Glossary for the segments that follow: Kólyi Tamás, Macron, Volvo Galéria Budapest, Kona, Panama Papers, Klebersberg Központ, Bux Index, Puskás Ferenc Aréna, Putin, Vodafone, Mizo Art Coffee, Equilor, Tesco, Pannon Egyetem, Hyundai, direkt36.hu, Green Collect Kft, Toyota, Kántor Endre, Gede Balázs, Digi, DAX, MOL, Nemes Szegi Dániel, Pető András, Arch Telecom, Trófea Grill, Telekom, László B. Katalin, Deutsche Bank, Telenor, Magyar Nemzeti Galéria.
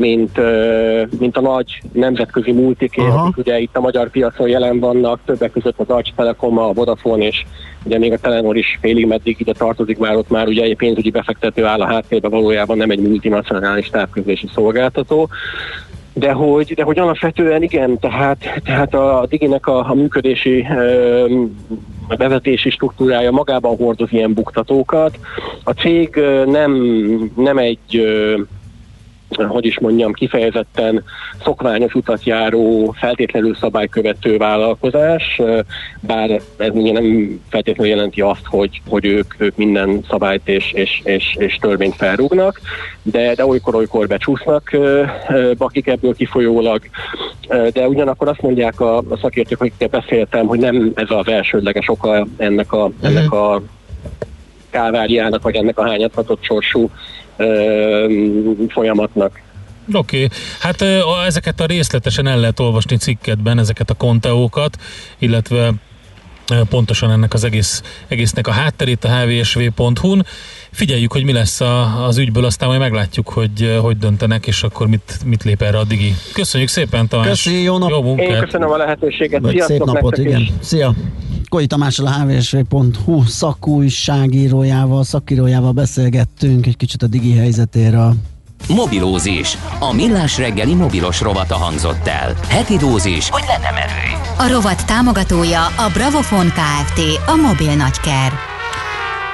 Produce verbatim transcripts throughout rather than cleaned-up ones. mint, mint a nagy nemzetközi multiké, akik ugye itt a magyar piacon jelen vannak, többek között az Arch Telecom, a Vodafone, és ugye még a Telenor is félig meddig ide tartozik, már ott már ugye egy pénzügyi befektető áll a háttérben, valójában nem egy multinacionális távközlési szolgáltató. De hogy, de hogy alapvetően igen, tehát, tehát a Diginek a, a működési ö, bevetési struktúrája magában hordoz ilyen buktatókat. A cég nem, nem egy... Ö, hogy is mondjam, kifejezetten szokványos utat járó, feltétlenül szabálykövető vállalkozás, bár ez ugye nem feltétlenül jelenti azt, hogy, hogy ők, ők minden szabályt és, és, és, és törvényt felrúgnak, de, de olykor-olykor becsúsznak bakik ebből kifolyólag, de ugyanakkor azt mondják a, a szakértők, akikkel beszéltem, hogy nem ez az elsődleges oka ennek a, ennek a káváriának, vagy ennek a hányadhatott sorsú folyamatnak. Oké, okay. Hát ezeket a részletesen el lehet olvasni cikketben, ezeket a konteókat, illetve pontosan ennek az egész, egésznek a hátterét a hvsv.hu-n. Figyeljük, hogy mi lesz a, az ügyből, aztán majd meglátjuk, hogy hogy döntenek, és akkor mit, mit lép erre a Digi. Köszönjük szépen, Tamás! Köszi, jó nap! Jó munkát. Én köszönöm a lehetőséget! Vagy sziasztok! Szép napot, igen! Is. Szia! Kólyi Tamással, a hvsv.hu szakújságírójával, szakírójával beszélgettünk egy kicsit a Digi helyzetéről. Mobilózis. A millás reggeli mobilos rovata hangzott el. Heti dózis, hogy lenne merő. A rovat támogatója a Bravofon Kft. A mobil nagyker.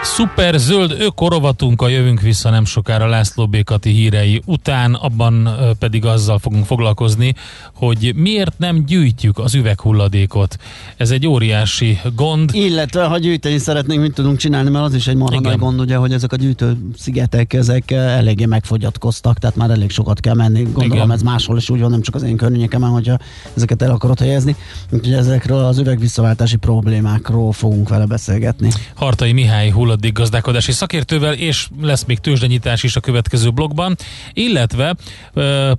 Szuper zöld ökorovatunkkal jövünk vissza nem sokára László B. Kati hírei után, abban pedig azzal fogunk foglalkozni, hogy miért nem gyűjtjük az üveghulladékot. Ez egy óriási gond. Illetve, ha gyűjteni szeretnénk, mit tudunk csinálni, mert az is egy marha nagy gond, ugye, hogy ezek a gyűjtőszigetek, ezek eléggé megfogyatkoztak, tehát már elég sokat kell menni. Gondolom igen. Ez máshol is úgy van, nem csak az én környékemen, hogyha ezeket el akarod helyezni. Úgyhogy ezekről az üvegvisszaváltási problémákról fogunk vele beszélgetni. Hartai Mihály hulladékgazdálkodási szakértővel, és lesz még tőzsdenyítás is a következő blogban, illetve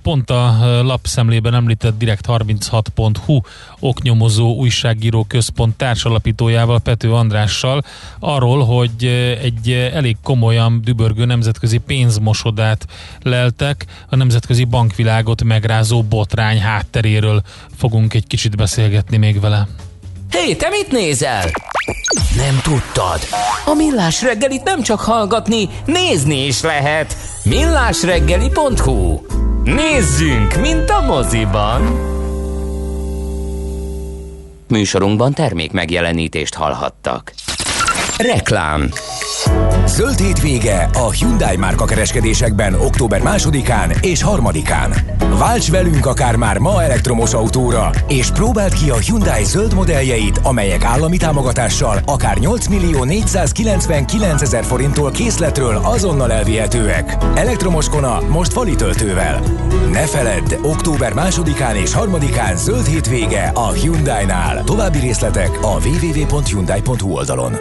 pont a lapszemlében említett direkt harminchat pont hu oknyomozó újságíró központ társalapítójával, Pető Andrással arról, hogy egy elég komolyan dübörgő nemzetközi pénzmosodát leltek, a nemzetközi bankvilágot megrázó botrány hátteréről fogunk egy kicsit beszélgetni még vele. Hé, hey, te mit nézel? Nem tudtad? A Millás reggelit nem csak hallgatni, nézni is lehet. millásreggeli pont hu. Nézzünk, mint a moziban. Műsorunkban termék megjelenítést hallhattak. Reklám. Zöld hétvége a Hyundai márka kereskedésekben október másodikán és harmadikán. Válts velünk akár már ma elektromos autóra, és próbáld ki a Hyundai zöld modelljeit, amelyek állami támogatással akár nyolcmillió-négyszázkilencvenkilencezer forinttól készletről azonnal elvihetőek. Elektromos Kona most fali töltővel. Ne feledd, október másodikán és harmadikán zöld hétvége a Hyundainál. További részletek a double-u double-u double-u pont hyundai pont hu oldalon.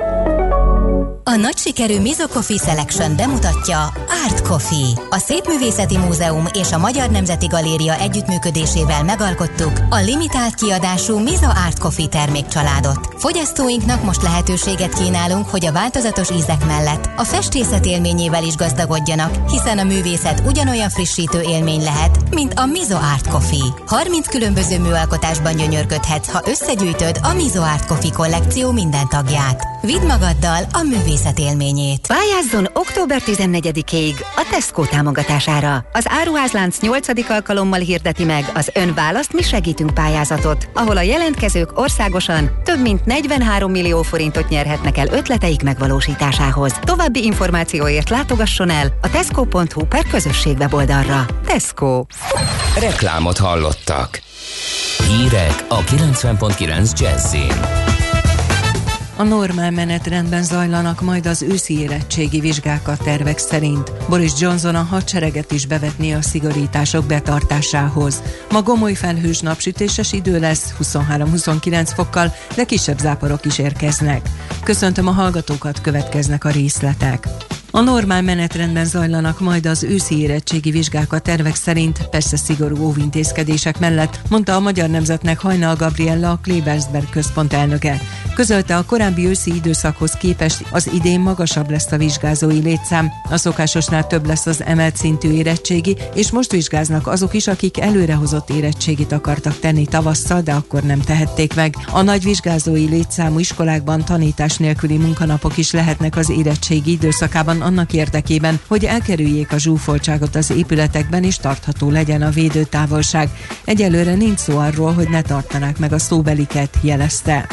A nagy sikerű Mizo Coffee Selection bemutatja Art Coffee. A Szépművészeti Múzeum és a Magyar Nemzeti Galéria együttműködésével megalkottuk a limitált kiadású Mizo Art Coffee termékcsaládot. Fogyasztóinknak most lehetőséget kínálunk, hogy a változatos ízek mellett a festészet élményével is gazdagodjanak, hiszen a művészet ugyanolyan frissítő élmény lehet, mint a Mizo Art Coffee. harminc különböző műalkotásban gyönyörködhetsz, ha összegyűjtöd a Mizo Art Coffee kollekció minden tagját. Vidd magaddal a művészet élményét. Pályázzon október tizennegyedikéig a Tesco támogatására. Az áruházlánc nyolcadik alkalommal hirdeti meg az Ön választ, mi segítünk pályázatot, ahol a jelentkezők országosan több mint negyvenhárom millió forintot nyerhetnek el ötleteik megvalósításához. További információért látogasson el a tesco pont hu per közösség weboldalra. Tesco. Reklámot hallottak. Hírek a kilencven egész kilenc Jazzin. A normál menetrendben zajlanak majd az őszi érettségi vizsgák a tervek szerint. Boris Johnson a hadsereget is bevetné a szigorítások betartásához. Ma gomoly felhős napsütéses idő lesz, huszonhárom-huszonkilenc fokkal, de kisebb záporok is érkeznek. Köszöntöm a hallgatókat, következnek a részletek. A normál menetrendben zajlanak majd az őszi érettségi vizsgák a tervek szerint, persze szigorú óvintézkedések mellett, mondta a Magyar Nemzetnek Hajnal Gabriella, a Klebersberg Központ elnöke. Közölte, a korábbi őszi időszakhoz képest az idén magasabb lesz a vizsgázói létszám. A szokásosnál több lesz az emelt szintű érettségi, és most vizsgáznak azok is, akik előrehozott érettségit akartak tenni tavasszal, de akkor nem tehették meg. A nagy vizsgázói létszámú iskolákban tanítás nélküli munkanapok is lehetnek az érettségi időszakában annak érdekében, hogy elkerüljék a zsúfoltságot az épületekben és tartható legyen a védőtávolság. Egyelőre nincs szó arról, hogy ne tartanák meg a szóbeliket, jelezte.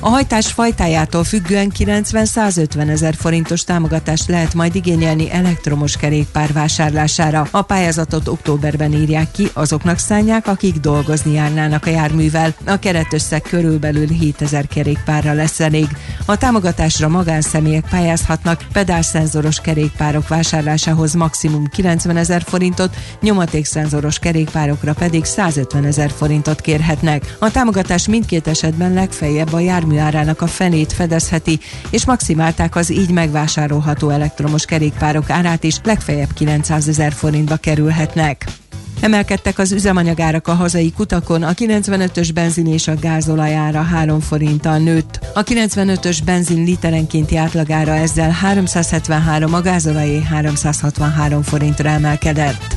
A hajtás fajtájától függően kilencven-százötven ezer forintos támogatást lehet majd igényelni elektromos kerékpár vásárlására. A pályázatot októberben írják ki, azoknak szánják, akik dolgozni járnának a járművel. A keretösszeg körülbelül hétezer kerékpárra lesz elég. A támogatásra magánszemélyek pályázhatnak, pedálszenzoros kerékpárok vásárlásához maximum kilencven ezer forintot, nyomatékszenzoros kerékpárokra pedig százötven ezer forintot kérhetnek. A támogatás mindkét esetben legfeljebb a jármű árának a felét fedezheti, és maximálták az így megvásárolható elektromos kerékpárok árát is, legfeljebb kilencszázezer forintba kerülhetnek. Emelkedtek az üzemanyagárak a hazai kutakon, a kilencvenötös benzin és a gázolaj ára három forinttal nőtt. A kilencvenötös benzin literenkénti átlagára ezzel háromszázhetvenhárom, a gázolajé háromszázhatvanhárom forintra emelkedett.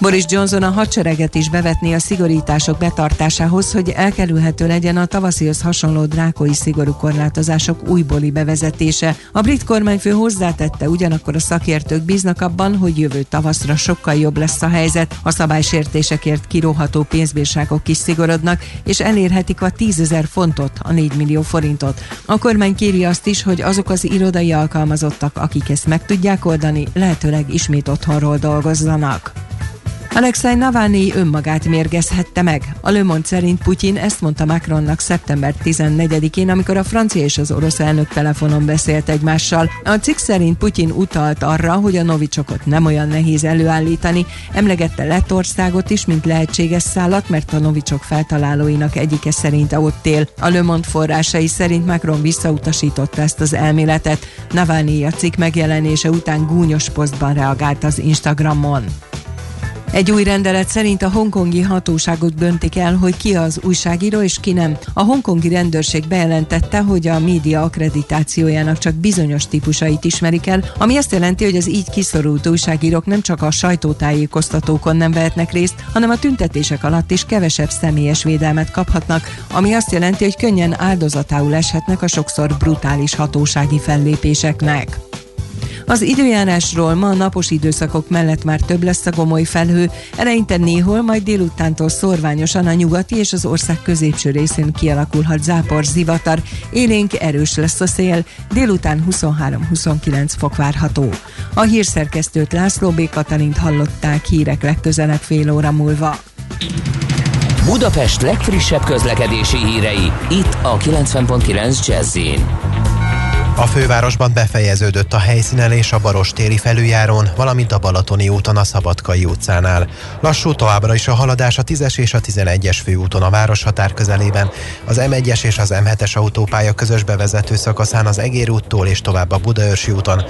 Boris Johnson a hadsereget is bevetné a szigorítások betartásához, hogy elkerülhető legyen a tavaszihoz hasonló drákói szigorú korlátozások újbóli bevezetése. A brit kormányfő hozzátette, ugyanakkor a szakértők bíznak abban, hogy jövő tavaszra sokkal jobb lesz a helyzet, a szabálysértésekért kiróható pénzbírságok is szigorodnak, és elérhetik a tízezer fontot, a négymillió forintot. A kormány kéri azt is, hogy azok az irodai alkalmazottak, akik ezt meg tudják oldani, lehetőleg ismét otthonról dolgozzanak. Alexei Navalnyi önmagát mérgezhette meg. A Le Monde szerint Putin ezt mondta Macronnak szeptember tizennegyedikén, amikor a francia és az orosz elnök telefonon beszélt egymással. A cikk szerint Putin utalt arra, hogy a novicsokot nem olyan nehéz előállítani, emlegette Lettországot is, mint lehetséges szállat, mert a novicsok feltalálóinak egyike szerint ott él. A Le Monde forrásai szerint Macron visszautasította ezt az elméletet. Navalnyi a cikk megjelenése után gúnyos posztban reagált az Instagramon. Egy új rendelet szerint a hongkongi hatóságok döntik el, hogy ki az újságíró és ki nem. A hongkongi rendőrség bejelentette, hogy a média akkreditációjának csak bizonyos típusait ismerik el, ami azt jelenti, hogy az így kiszorult újságírók nem csak a sajtótájékoztatókon nem vehetnek részt, hanem a tüntetések alatt is kevesebb személyes védelmet kaphatnak, ami azt jelenti, hogy könnyen áldozatául eshetnek a sokszor brutális hatósági fellépéseknek. Az időjárásról: ma napos időszakok mellett már több lesz a gomoly felhő, eleinte néhol, majd délutántól szorványosan a nyugati és az ország középső részén kialakulhat zápor, zivatar, élénk erős lesz a szél, délután huszonhárom-huszonkilenc fok várható. A hírszerkesztőt, László B. Katalint hallották, hírek legközelebb fél óra múlva. Budapest legfrissebb közlekedési hírei, itt a kilencven egész kilenc Jazz-in. A fővárosban befejeződött a helyszínelés a Barostéri felüljárón, valamint a Balatoni úton a Szabadkai utcánál. Lassú továbbra is a haladás a tízes és a tizenegyes főúton a városhatár közelében, az em egyes és az em hetes autópálya közös bevezető szakaszán az Egér úttól és tovább a Budaörsi úton,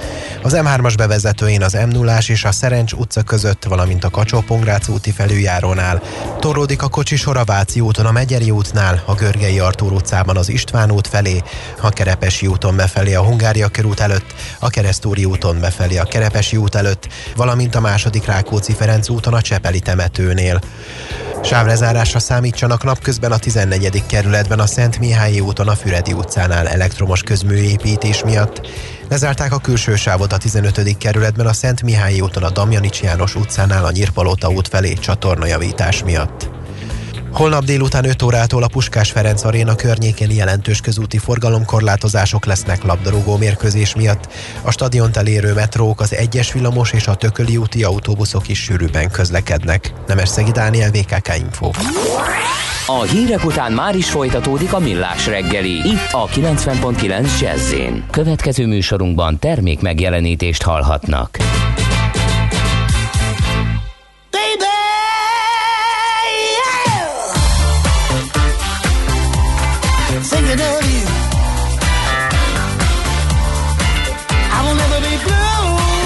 az em hármas bevezetőjén az em nullás és a Szerencs utca között, valamint a Kacsó-Pongrác úti felüljárónál. Torlódik a kocsisor a Váci úton a Megyeri útnál, a Görgei Artúr utcában az István út felé, a Kerepesi úton befelé a Hungária körút előtt, a Keresztúri úton befelé a Kerepesi út előtt, valamint a második Rákóczi Ferenc úton a Csepeli temetőnél. Sávlezárásra számítsanak napközben a tizennegyedik kerületben a Szent Mihályi úton a Füredi utcánál elektromos közműépítés miatt. Lezárták a külső sávot a tizenötödik kerületben a Szent Mihályi úton a Damjanics János utcánál a Nyírpalota út felé csatornajavítás miatt. Holnap délután öt órától a Puskás Ferenc Aréna környékén jelentős közúti forgalomkorlátozások lesznek labdarúgó mérkőzés miatt. A stadiont elérő metrók, az egyes villamos és a Tököli úti autóbuszok is sűrűben közlekednek. Nemes Szegi Dániel, bé ká ká Info. A hírek után már is folytatódik a Millás reggeli, itt a kilencven egész kilenc Jazz-én. Következő műsorunkban termék megjelenítést hallhatnak. I will never be blue.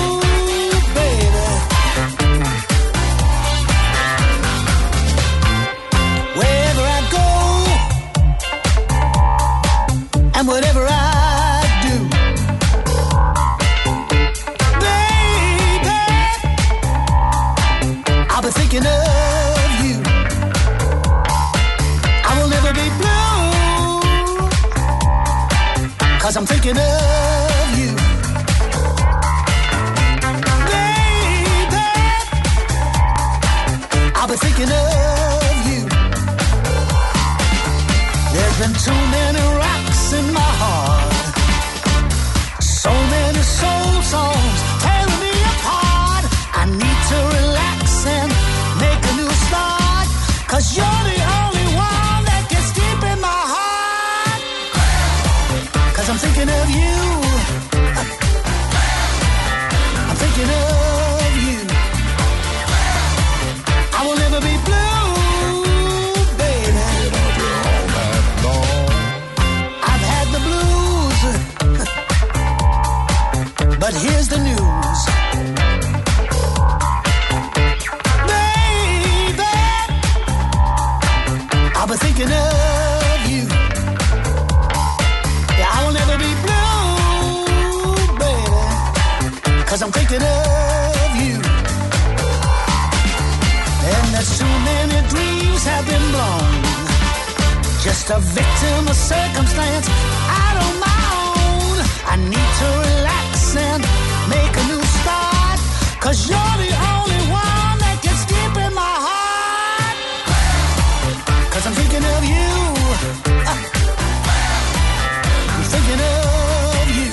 'cause I'm thinking of you. Baby, I've been thinking of you. There's been too many rocks in my heart, so many soul songs tearing me apart. I need to relax and make a new start, 'cause you're the only one that gets deep in my heart. 'Cause I'm thinking of you. I'm thinking of you. I will never be blue, baby. I've had the blues, but here's the news. I've been thinking of you. Yeah, I will never be blue, baby, 'cause I'm thinking of you. And there's too many dreams have been blown, just a victim of circumstance, out on my own. I need to relax and make a new start, 'cause you're the only one that gets deep in my heart. 'Cause I'm thinking of you. Uh, I'm thinking of you.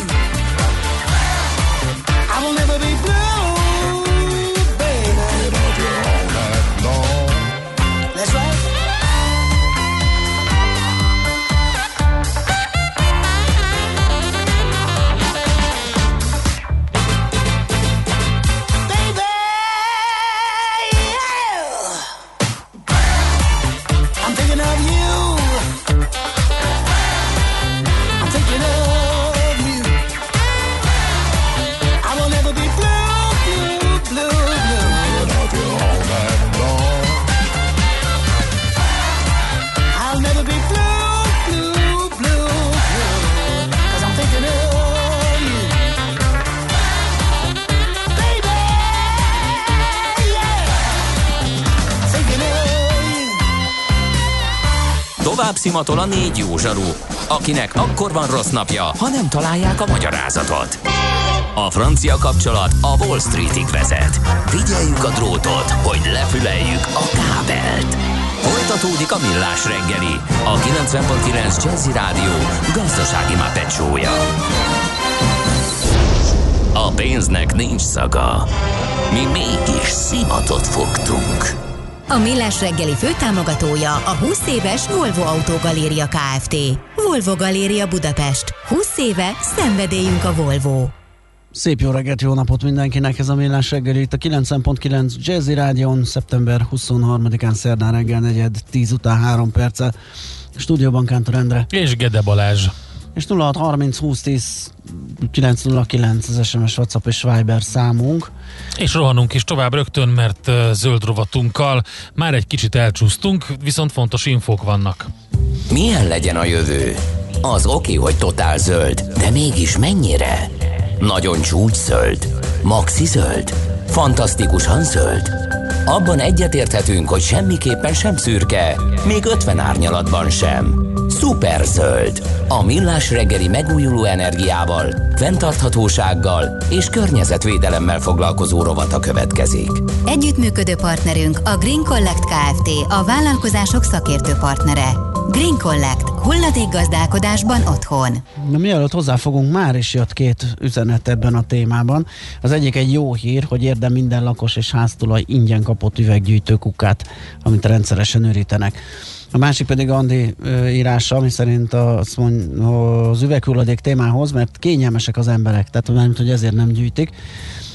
I will never be blue, baby. That's right. Tovább szimatol a négy jó zsaru, akinek akkor van rossz napja, ha nem találják a magyarázatot. A francia kapcsolat a Wall Streetig vezet. Figyeljük a drótot, hogy lefüleljük a kábelt. Folytatódik a Millás reggeli, a kilencven pont kilenc Jazzy Rádió gazdasági mápecsója. A pénznek nincs szaga, mi mégis szimatot fogtunk. A Millás reggeli főtámogatója a húsz éves Volvo Autó Galéria Kft. Volvo Galéria Budapest. húsz éve szenvedélyünk a Volvo. Szép jó reggelt, jó napot mindenkinek, ez a Millás reggeli itt a kilencven pont kilenc Jazzy Rádion, szeptember huszonharmadikán szerdán reggel negyed tíz után három perccel. Stúdióban Kántor Endre. És Gede Balázs. És nulla hat harminc húsz tíz kilenc nulla kilenc az es em es, WhatsApp és Viber számunk. És rohanunk is tovább rögtön, mert zöld rovatunkkal már egy kicsit elcsúsztunk, viszont fontos infók vannak. Milyen legyen a jövő? Az oké, hogy totál zöld, de mégis mennyire? Nagyon csúcs zöld? Maxi zöld? Fantasztikusan zöld? Abban egyetérthetünk, hogy semmiképpen sem szürke, még ötven árnyalatban sem. Szuper zöld. A Millás reggeli megújuló energiával, fenntarthatósággal és környezetvédelemmel foglalkozó rovata következik. Együttműködő partnerünk a Green Collect Kft. A vállalkozások szakértő partnere. Green Collect. Hulladékgazdálkodásban otthon. Na, mielőtt hozzáfogunk, már is jött két üzenet ebben a témában. Az egyik egy jó hír, hogy érdem minden lakos és háztulaj ingyen kapott üveggyűjtőkukkát, amit rendszeresen ürítenek. A másik pedig Andi ö, írása, ami szerint az, az üveghulladék témához, mert kényelmesek az emberek, tehát mármint, hogy ezért nem gyűjtik.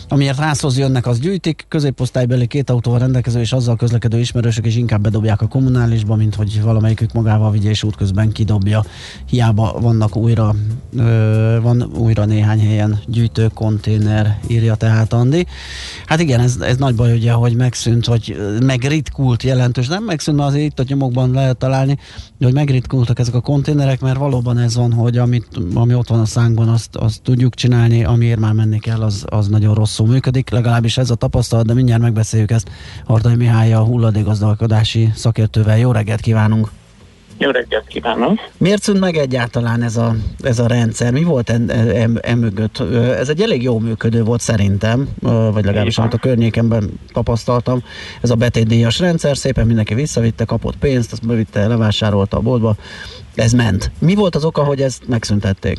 Amiért házhoz jönnek, az gyűjtik, középosztálybeli két autóval rendelkező és azzal közlekedő ismerősök is inkább bedobják a kommunálisba, mint hogy valamelyikük magával vigye és útközben kidobja. Hiába vannak újra, ö, van újra néhány helyen gyűjtőkonténer, írja tehát Andi. Hát igen, ez, ez nagy baj ugye, hogy megszűnt, vagy megritkult jelentős, nem megszűnt, mert azért itt a nyomokban lehet találni, hogy megritkultak ezek a konténerek, mert valóban ez van, hogy amit, ami ott van a szánkban, azt, azt tudjuk csinálni, amiért már menni kell, az, az nagyon rosszul működik, legalábbis ez a tapasztalat, de mindjárt megbeszéljük ezt Hartai Mihály, a hulladékgazdálkodási szakértővel. Jó reggelt kívánunk! Jó reggelt kívánok! Miért szűnt meg egyáltalán ez a, ez a rendszer? Mi volt emögött? Em, em ez egy elég jó működő volt szerintem, vagy legalábbis a környékemben tapasztaltam. Ez a betétdíjas rendszer, szépen mindenki visszavitte, kapott pénzt, azt bevitte, levásárolta a boltba. Ez ment. Mi volt az oka, hogy ezt megszüntették?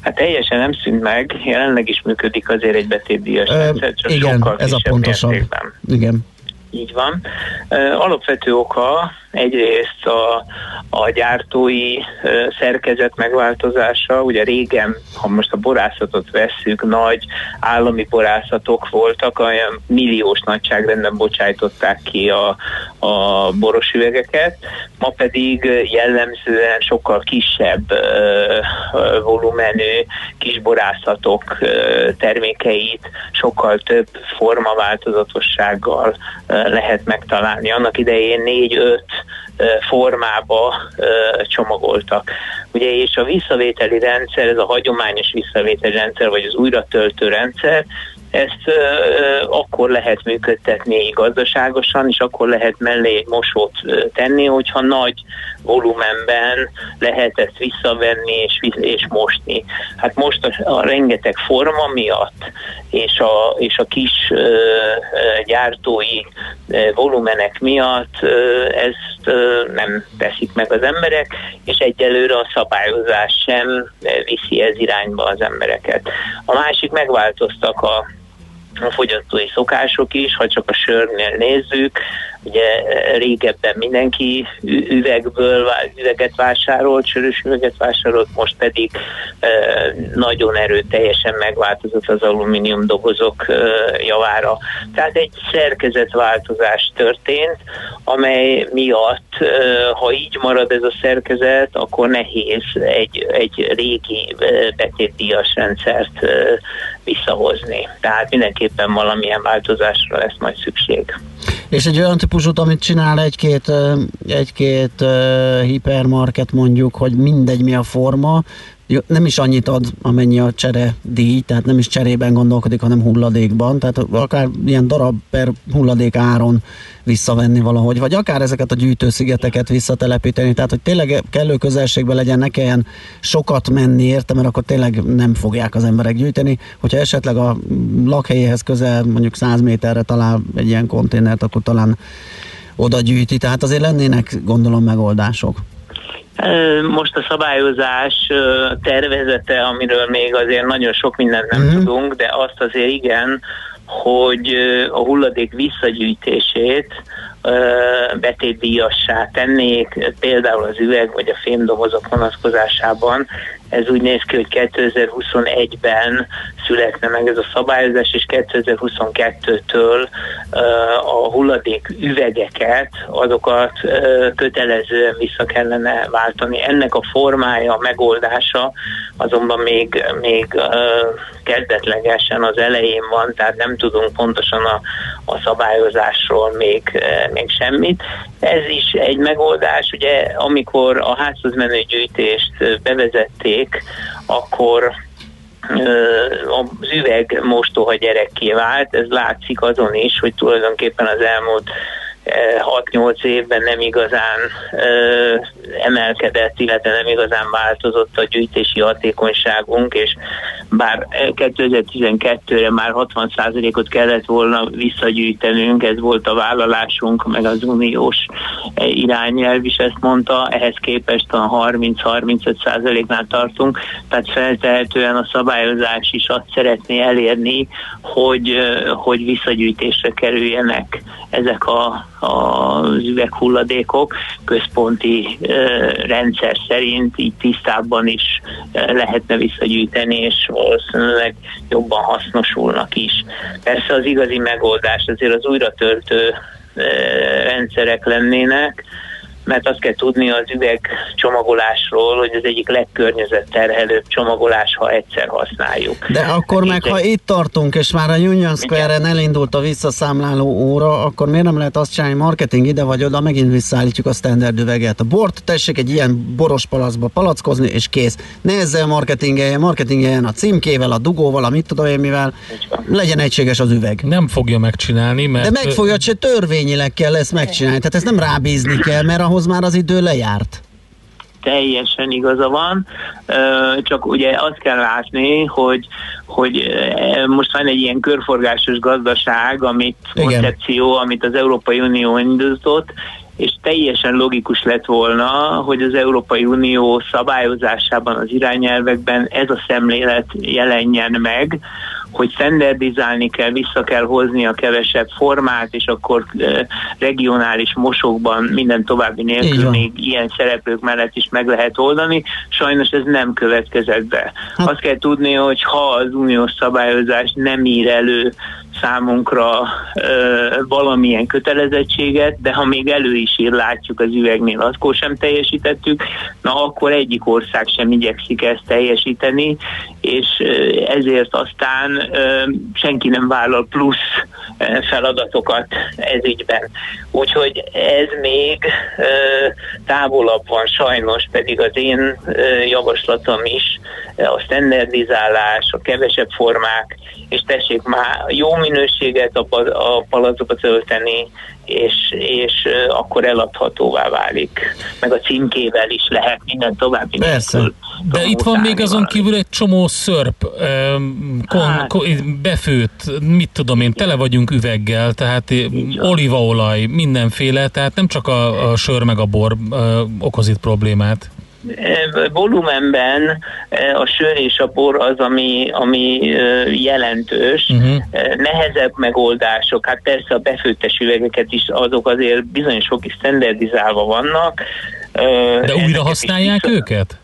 Hát teljesen nem szűnt meg, jelenleg is működik azért egy betétdíjas Ö, rendszer, csak igen, sokkal ez a pontosabb. Mértékben. Igen. Így van. Alapvető oka egyrészt a, a gyártói szerkezet megváltozása. Ugye régen, ha most a borászatot vesszük, nagy állami borászatok voltak, olyan milliós nagyságrendben bocsájtották ki a, a boros üvegeket, ma pedig jellemzően sokkal kisebb volumenű kisborászatok termékeit sokkal több formaváltozatossággal lehet megtalálni. Annak idején négy-öt formába csomagoltak. Ugye, és a visszavételi rendszer, ez a hagyományos visszavételi rendszer, vagy az újratöltő rendszer, ezt akkor lehet működtetni gazdaságosan, és akkor lehet mellé egy mosót tenni, hogyha nagy volumenben lehet ezt visszavenni és, és mosni. Hát most a, a rengeteg forma miatt és a, és a kis ö, gyártói ö, volumenek miatt ö, ezt ö, nem teszik meg az emberek, és egyelőre a szabályozás sem viszi ez irányba az embereket. A másik, megváltoztak a a fogyasztói szokások is, ha csak a sörnél nézzük, ugye régebben mindenki üvegből üveget vásárolt, sörös üveget vásárolt, most pedig e, nagyon erőteljesen megváltozott az alumínium dobozok e, javára. Tehát egy szerkezetváltozás történt, amely miatt, e, ha így marad ez a szerkezet, akkor nehéz egy, egy régi betétdíjas rendszert e, visszahozni. Tehát mindenképpen valamilyen változásra lesz majd szükség. És egy olyan típusút, amit csinál egy-két, egy-két uh, hipermarket mondjuk, hogy mindegy mi a forma, nem is annyit ad, amennyi a csere díj, tehát nem is cserében gondolkodik, hanem hulladékban, tehát akár ilyen darab per hulladék áron visszavenni valahogy, vagy akár ezeket a gyűjtőszigeteket visszatelepíteni, tehát hogy tényleg kellő közelségben legyen, ne kelljen sokat menni érte, mert akkor tényleg nem fogják az emberek gyűjteni. Hogyha esetleg a lakhelyéhez közel, mondjuk száz méterre talál egy ilyen konténert, akkor talán oda gyűjti, tehát azért lennének, gondolom, megoldások. Most a szabályozás tervezete, amiről még azért nagyon sok mindent nem mm-hmm. tudunk, de azt azért igen, hogy a hulladék visszagyűjtését betétdíjassá tennék, például az üveg vagy a fémdobozok vonatkozásában. Ez úgy néz ki, hogy kétezer-huszonegyben születne meg ez a szabályozás, és kétezer-huszonkettőtől a hulladék üvegeket, azokat kötelezően vissza kellene váltani. Ennek a formája, a megoldása azonban még, még kezdetlegesen az elején van, tehát nem tudunk pontosan a, a szabályozásról még, még semmit. Ez is egy megoldás, ugye amikor a házhoz menő gyűjtést bevezették, akkor az üveg mostoha gyerekké vált, ez látszik azon is, hogy tulajdonképpen az elmúlt hat-nyolc évben nem igazán ö, emelkedett, illetve nem igazán változott a gyűjtési hatékonyságunk, és bár kétezer-tizenkettőre már hatvan százalékot kellett volna visszagyűjtenünk, ez volt a vállalásunk, meg az uniós irányelv is ezt mondta, ehhez képest a harminc-harmincöt százaléknál tartunk, tehát feltehetően a szabályozás is azt szeretné elérni, hogy, hogy visszagyűjtésre kerüljenek ezek a az üveghulladékok központi uh, rendszer szerint, így tisztábban is uh, lehetne visszagyűjteni, és valószínűleg jobban hasznosulnak is. Persze az igazi megoldás azért az újratöltő uh, rendszerek lennének, mert azt kell tudni az üvegcsomagolásról, hogy az egyik legkörnyezetterhelőbb csomagolás, ha egyszer használjuk. De akkor meg, ha itt tartunk, és már a Union Square-en elindult a visszaszámláló óra, akkor miért nem lehet azt csinálni, marketing ide vagy oda, megint visszaállítjuk a standard üveget. A bort tessék egy ilyen boros palacba palackozni, és kész. Ne ezzel marketingeljen, marketingeljen a címkével, a dugóval, a mit tudom én mivel. Legyen egységes az üveg. Nem fogja megcsinálni, mert... De meg fogja, hogy törvényileg kell ezt megcsinálni. Tehát ezt nem rábízni kell, mert ahhoz már az idő lejárt. teljesen igaza van, csak ugye azt kell látni, hogy, hogy most van egy ilyen körforgásos gazdaság, amit koncepció, amit az Európai Unió indított, és teljesen logikus lett volna, hogy az Európai Unió szabályozásában, az irányelvekben ez a szemlélet jelenjen meg, hogy standardizálni kell, vissza kell hozni a kevesebb formát, és akkor e, regionális mosokban minden további nélkül még ilyen szereplők mellett is meg lehet oldani. Sajnos ez nem következett be. Hát. Azt kell tudni, hogy ha az uniós szabályozás nem ír elő számunkra e, valamilyen kötelezettséget, de ha még elő is ír, látjuk az üvegnél, akkor sem teljesítettük, na akkor egyik ország sem igyekszik ezt teljesíteni, és e, ezért aztán senki nem vállal plusz feladatokat ez ügyben. Úgyhogy ez még távolabb van sajnos, pedig az én javaslatom is a standardizálás, a kevesebb formák, és tessék már jó minőséget a palacokba tölteni, és, és akkor eladhatóvá válik. Meg a címkével is lehet minden további. Persze, de itt van még azon valami. Kívül egy csomó szörp, kon, hát. kon, befőtt, mit tudom én, tele vagyunk üveggel, tehát olívaolaj, mindenféle, tehát nem csak a, a sör meg a bor ö, okoz itt problémát. Volumenben a sör és a bor az, ami, ami jelentős, uh-huh. nehezebb megoldások, hát persze a befőttes üvegeket is, azok azért bizonyos fokig standardizálva vannak. De újra használják őket?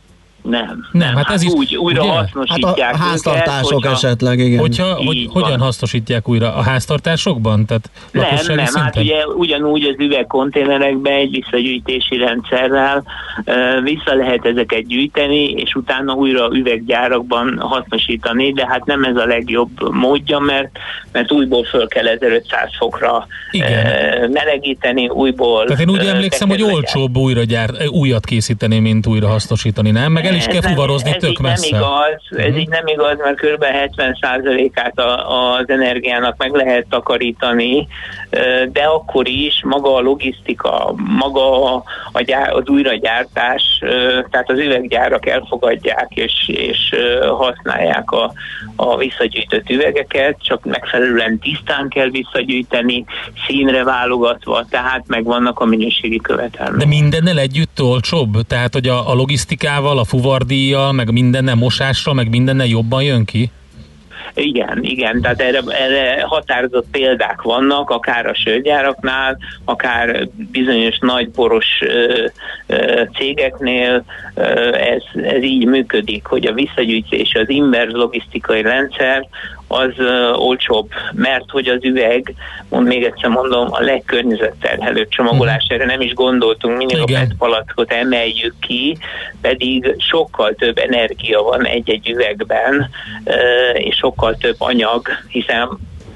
Nem. Nem, hát ez hát úgy, újra ugye? hasznosítják. Hát a háztartások őket, hogyha, esetleg, igen. Hogyha, hogy, hogyan hasznosítják újra? A háztartásokban? Tehát nem, nem, szinten? Hát ugye ugyanúgy az üvegkonténerekben egy visszagyűjtési rendszerrel uh, vissza lehet ezeket gyűjteni, és utána újra üveggyárakban hasznosítani, de hát nem ez a legjobb módja, mert, mert újból föl kell ezerötszáz fokra uh, melegíteni, újból... Tehát én úgy emlékszem, uh, hogy olcsóbb újra gyár, újat készíteni, mint újra hasznosítani, nem? Meg el is kell fuvarozni tök messze. Nem igaz, ez így nem igaz, mert kb. hetven százalékát az energiának meg lehet takarítani, de akkor is maga a logisztika, maga a gyár, az újragyártás, tehát az üveggyárak elfogadják és, és használják a, a visszagyűjtött üvegeket, csak megfelelően tisztán kell visszagyűjteni, színre válogatva, tehát megvannak a minőségi követelmények. De mindennel együtt olcsóbb? Tehát, hogy a, a logisztikával, a fuvardíjjal, meg mindenne mosással, meg mindenne jobban jön ki? Igen, igen, tehát erre, erre határozott példák vannak, akár a sörgyáraknál, akár bizonyos nagyboros ö, ö, cégeknél ö, ez, ez így működik, hogy a visszagyűjtés, az inverz logisztikai rendszer az ö, olcsóbb, mert hogy az üveg, mond, még egyszer mondom, a legkörnyezetterhelőbb csomagolás, erre nem is gondoltunk, mindig igen. a pé e té palackot emeljük ki, pedig sokkal több energia van egy-egy üvegben, ö, és sokkal több anyag, hiszen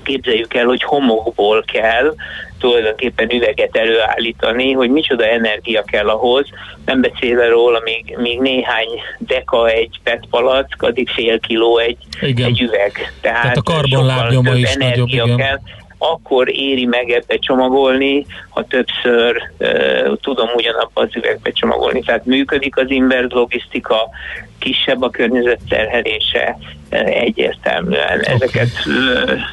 képzeljük el, hogy homokból kell tulajdonképpen üveget előállítani, hogy micsoda energia kell ahhoz, nem beszélve róla még, még néhány deka egy pé e té palack, addig fél kiló egy, egy üveg. Tehát, Tehát a karbonlábnyoma is nagyobb, igen. Kell. Akkor éri meg ebbe csomagolni, ha többször uh, tudom ugyanabban az üvegbe csomagolni. Tehát működik az inverz logisztika, kisebb a környezetterhelése uh, egyértelműen. Okay. Ezeket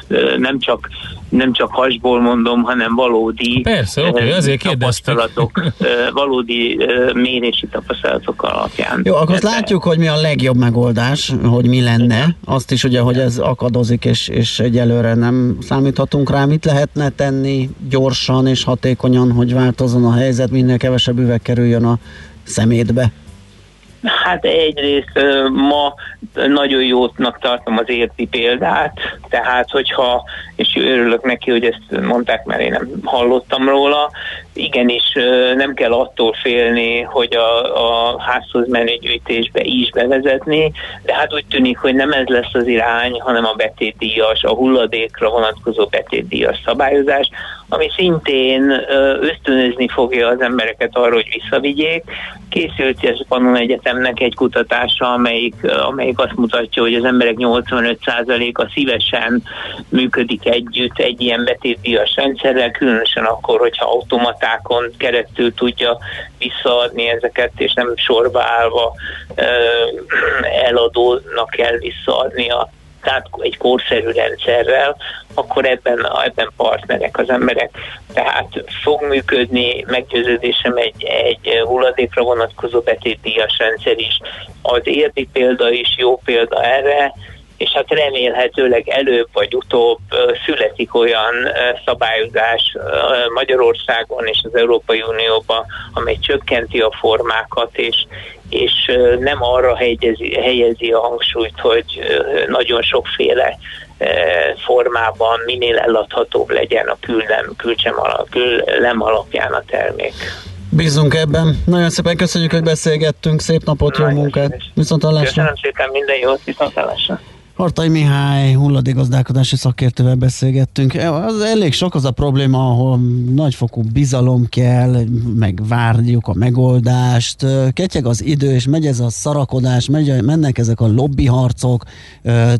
uh, nem csak, nem csak hasból mondom, hanem valódi Persze, okay, uh, tapasztalatok, uh, valódi uh, mérési tapasztalatok alapján. Jó, akkor azt látjuk, hogy mi a legjobb megoldás, hogy mi lenne. Azt is ugye, hogy ez akadozik, és, és egyelőre nem számíthatunk rá. Mit lehetne tenni gyorsan és hatékonyan, hogy változzon a helyzet, minél kevesebb üveg kerüljön a szemétbe? Hát egyrészt ma nagyon jótnak tartom az érti példát, tehát hogyha, és örülök neki, hogy ezt mondták, mert én nem hallottam róla, igenis nem kell attól félni, hogy a, a házhoz menő gyűjtésbe is bevezetni, de hát úgy tűnik, hogy nem ez lesz az irány, hanem a betétdíjas, a hulladékra vonatkozó betétdíjas szabályozás, ami szintén ösztönözni fogja az embereket arra, hogy visszavigyék. Készült ez a Pannon Egyetemnek egy kutatása, amelyik, amelyik azt mutatja, hogy az emberek nyolcvanöt százaléka szívesen működik együtt egy ilyen betétdíjas rendszerrel, különösen akkor, hogyha automatákon keresztül tudja visszaadni ezeket, és nem sorba állva eladónak kell visszaadnia, tehát egy korszerű rendszerrel, akkor ebben, ebben partnerek az emberek. Tehát fog működni, meggyőződésem, egy, egy hulladékra vonatkozó betétdíjas rendszer is. Az érdi példa is jó példa erre, és hát remélhetőleg előbb vagy utóbb születik olyan szabályozás Magyarországon és az Európai Unióban, amely csökkenti a formákat, és, és nem arra helyezi, helyezi a hangsúlyt, hogy nagyon sokféle formában minél eladhatóbb legyen a küllem, külcsem alap, küllem alapján a termék. Bízunk ebben. Nagyon szépen köszönjük, hogy beszélgettünk. Szép napot, jó munkát. Viszontlátásra. Köszönöm szépen, minden jót, viszontlátásra. Hartai Mihály hulladékgazdálkodási szakértővel beszélgettünk. Az elég sok az a probléma, ahol nagyfokú bizalom kell, meg várjuk a megoldást. Ketyeg az idő, és megy ez a szarakodás, megy, mennek ezek a lobbyharcok,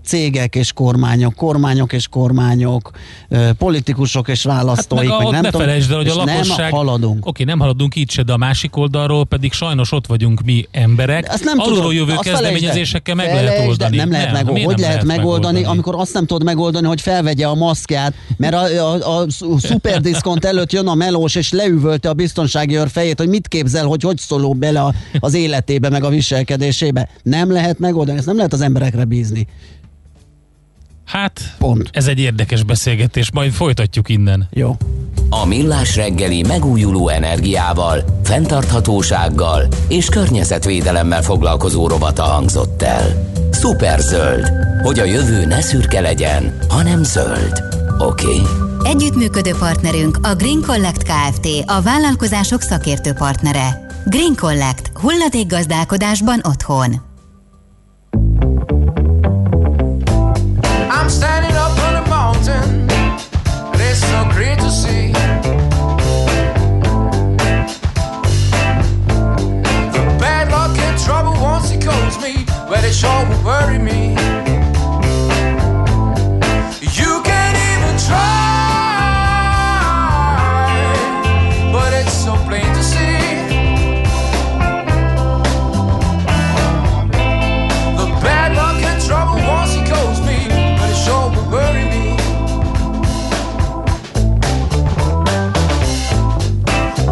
cégek és kormányok, kormányok és kormányok, politikusok és választóik. Hát meg, a, meg nem tudom, felejtsd el, hogy a lakosság... Nem haladunk. Oké, nem haladunk így se, de a másik oldalról pedig sajnos ott vagyunk mi emberek. Azt nem Alulról tudom, jövő kezdeményezésekkel meg lehet oldani. Nem lehet nem. Megó- hogy lehet, lehet megoldani, megoldani, amikor azt nem tudod megoldani, hogy felvegye a maszkját, mert a, a, a szuperdiszkont előtt jön a melós, és leüvölte a biztonsági őr fejét, hogy mit képzel, hogy hogy szóló bele a, az életébe, meg a viselkedésébe. Nem lehet megoldani, ezt nem lehet az emberekre bízni. Hát, pont. Ez egy érdekes beszélgetés, majd folytatjuk innen. Jó. A Millás reggeli megújuló energiával, fenntarthatósággal és környezetvédelemmel foglalkozó rovata hangzott el. Szuper zöld, hogy a jövő ne szürke legyen, hanem zöld. Oké. Okay. Együttműködő partnerünk a Green Collect Kft. A vállalkozások szakértő partnere. Green Collect. Hulladékgazdálkodásban otthon. I'm standing up on a mountain. It's so great to see. The bad luck and trouble once it goes me, but it sure will worry me. You can't even try, but it's so plain to see. The bad luck and trouble once it goes me, but it sure will worry me.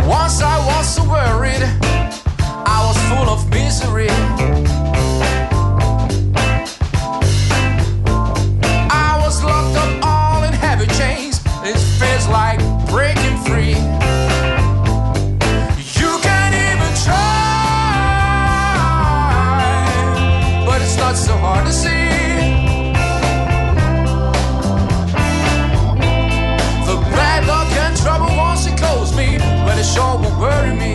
Once I was so worried, I was full of misery. I was locked up all in heavy chains. It feels like breaking free. You can't even try, but it's not so hard to see. The bad luck and trouble once it goes me, but it sure won't worry me.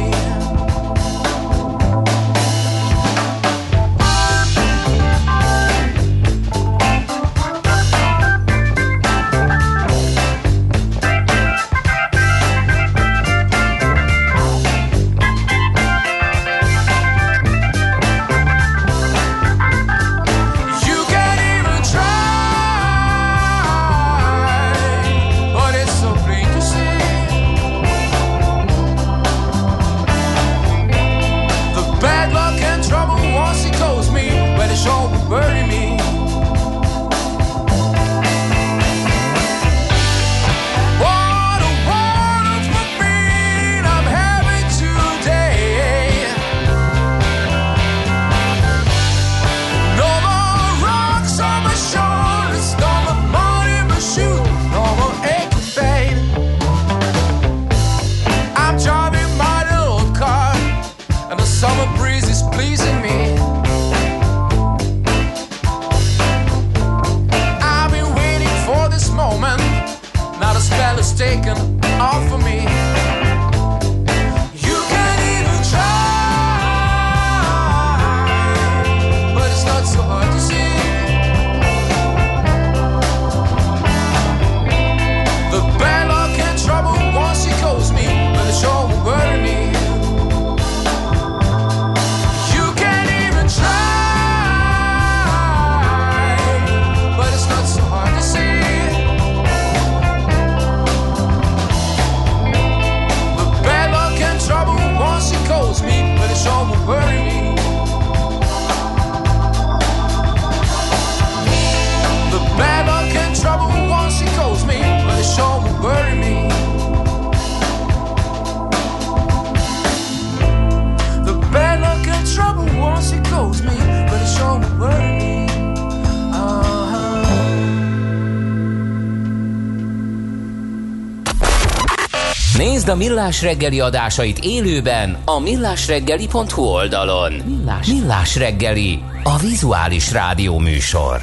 Nézd a Millás reggeli adásait élőben a millásreggeli pont hu oldalon. Millás, Millás reggeli, a vizuális rádió műsor.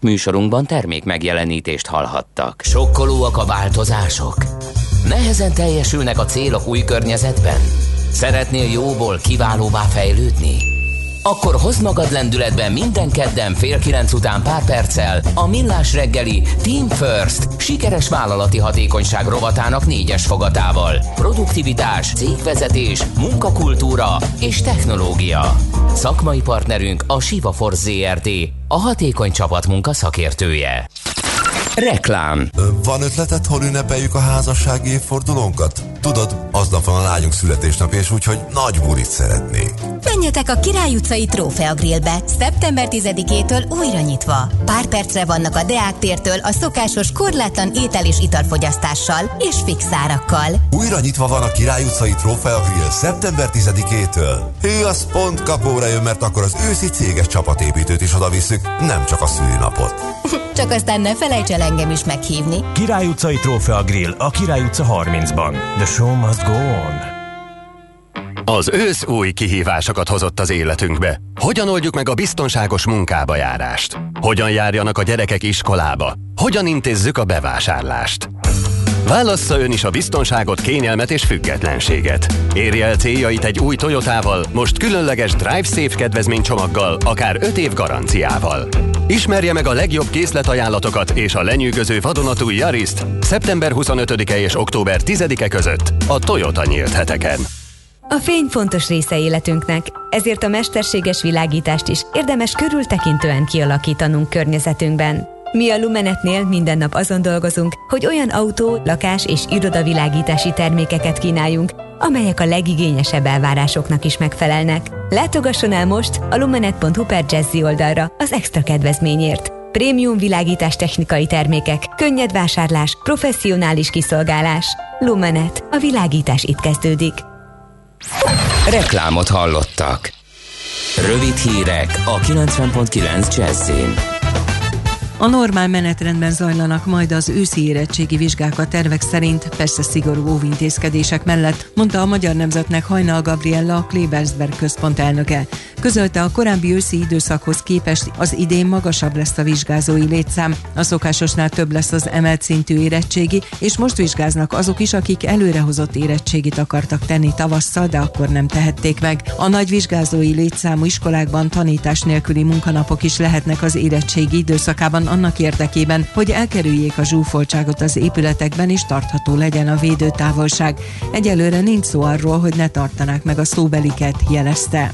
Műsorunkban termék megjelenítést hallhattak. Sokkolóak a változások? Nehezen teljesülnek a célok új környezetben? Szeretnél jóból kiválóvá fejlődni? Akkor hozd magad lendületben minden kedden fél kilenc után pár perccel a Millás reggeli Team First sikeres vállalati hatékonyság rovatának négyes fogatával. Produktivitás, cégvezetés, munkakultúra és technológia. Szakmai partnerünk a Siva Force Zé Er Té, a hatékony csapatmunka szakértője. Reklám. Van ötleted, hol ünnepeljük a házassági évfordulónkat? Tudod, aznap van a lányunk születésnapja, és úgyhogy nagy bulit szeretnék. Menjetek a Király utcai Trófea Grillbe, szeptember tizedikétől újra nyitva. Pár percre vannak a Deák tértől a szokásos korlátlan étel- és italfogyasztással és fix árakkal. Újra nyitva van a Király utcai Trófea Grill szeptember tizedikétől. Hű, az pont kapóra jön, mert akkor az őszi céges csapatépítőt is odavisszük, nem csak a szülinapot. Csak aztán ne felejts el engem is meghívni. Király utcai Trófea Grill, a Király utca harmincban. The show must go on. Az ősz új kihívásokat hozott az életünkbe. Hogyan oldjuk meg a biztonságos munkába járást? Hogyan járjanak a gyerekek iskolába? Hogyan intézzük a bevásárlást? Válassza ön is a biztonságot, kényelmet és függetlenséget. Érje el céljait egy új Toyotával, most különleges Drive Safe kedvezménycsomaggal, akár öt év garanciával. Ismerje meg a legjobb készletajánlatokat és a lenyűgöző vadonatúj Yariszt szeptember huszonötödike és október tizedike között a Toyota nyílt heteken. A fény fontos része életünknek, ezért a mesterséges világítást is érdemes körültekintően kialakítanunk környezetünkben. Mi a Lumenetnél minden nap azon dolgozunk, hogy olyan autó, lakás és irodavilágítási termékeket kínáljunk, amelyek a legigényesebb elvárásoknak is megfelelnek. Látogasson el most a lumenet.hu per Jazzy oldalra az extra kedvezményért. Prémium világítás technikai termékek, könnyed vásárlás, professzionális kiszolgálás. Lumenet. A világítás itt kezdődik. Reklámot hallottak. Rövid hírek a kilencven pont kilenc Jazzyn. A normál menetrendben zajlanak majd az őszi érettségi vizsgák a tervek szerint, persze szigorú óvintézkedések mellett, mondta a Magyar Nemzetnek Hajnal Gabriella, a Klebersberg Központ elnöke. Közölte, a korábbi őszi időszakhoz képest az idén magasabb lesz a vizsgázói létszám, a szokásosnál több lesz az emelt szintű érettségi, és most vizsgáznak azok is, akik előrehozott érettségit akartak tenni tavasszal, de akkor nem tehették meg. A nagy vizsgázói létszámú iskolákban tanítás nélküli munkanapok is lehetnek az érettségi időszakában, annak érdekében, hogy elkerüljék a zsúfoltságot az épületekben és tartható legyen a védőtávolság. Egyelőre nincs szó arról, hogy ne tartanák meg a szóbeliket, jelezte.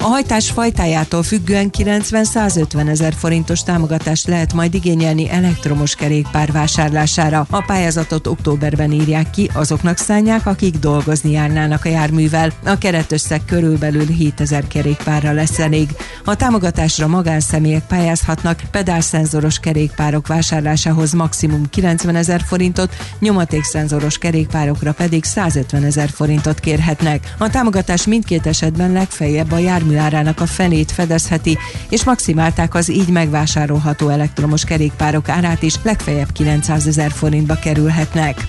A hajtás fajtájától függően kilencven-százötven ezer forintos támogatást lehet majd igényelni elektromos kerékpár vásárlására. A pályázatot októberben írják ki, azoknak szánják, akik dolgozni járnának a járművel. A keretösszeg körülbelül hétezer kerékpárra lesz elég. A támogatásra magánszemélyek pályázhatnak, pedálszenzoros kerékpárok vásárlásához maximum kilencven ezer forintot, nyomatékszenzoros kerékpárokra pedig százötven ezer forintot kérhetnek. A támogatás mindkét esetben legfeljebb a jármű árának a felét fedezheti, és maximálták az így megvásárolható elektromos kerékpárok árát is, legfeljebb kilencszázezer forintba kerülhetnek.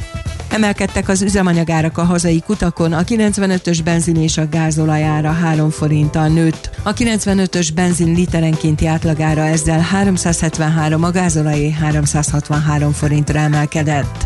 Emelkedtek az üzemanyagárak a hazai kutakon, a kilencvenötös benzin és a gázolaj ára három forinttal nőtt. A kilencvenötös benzin literenkénti átlagára ezzel háromszázhetvenhárom, a gázolajé háromszázhatvanhárom forintra emelkedett.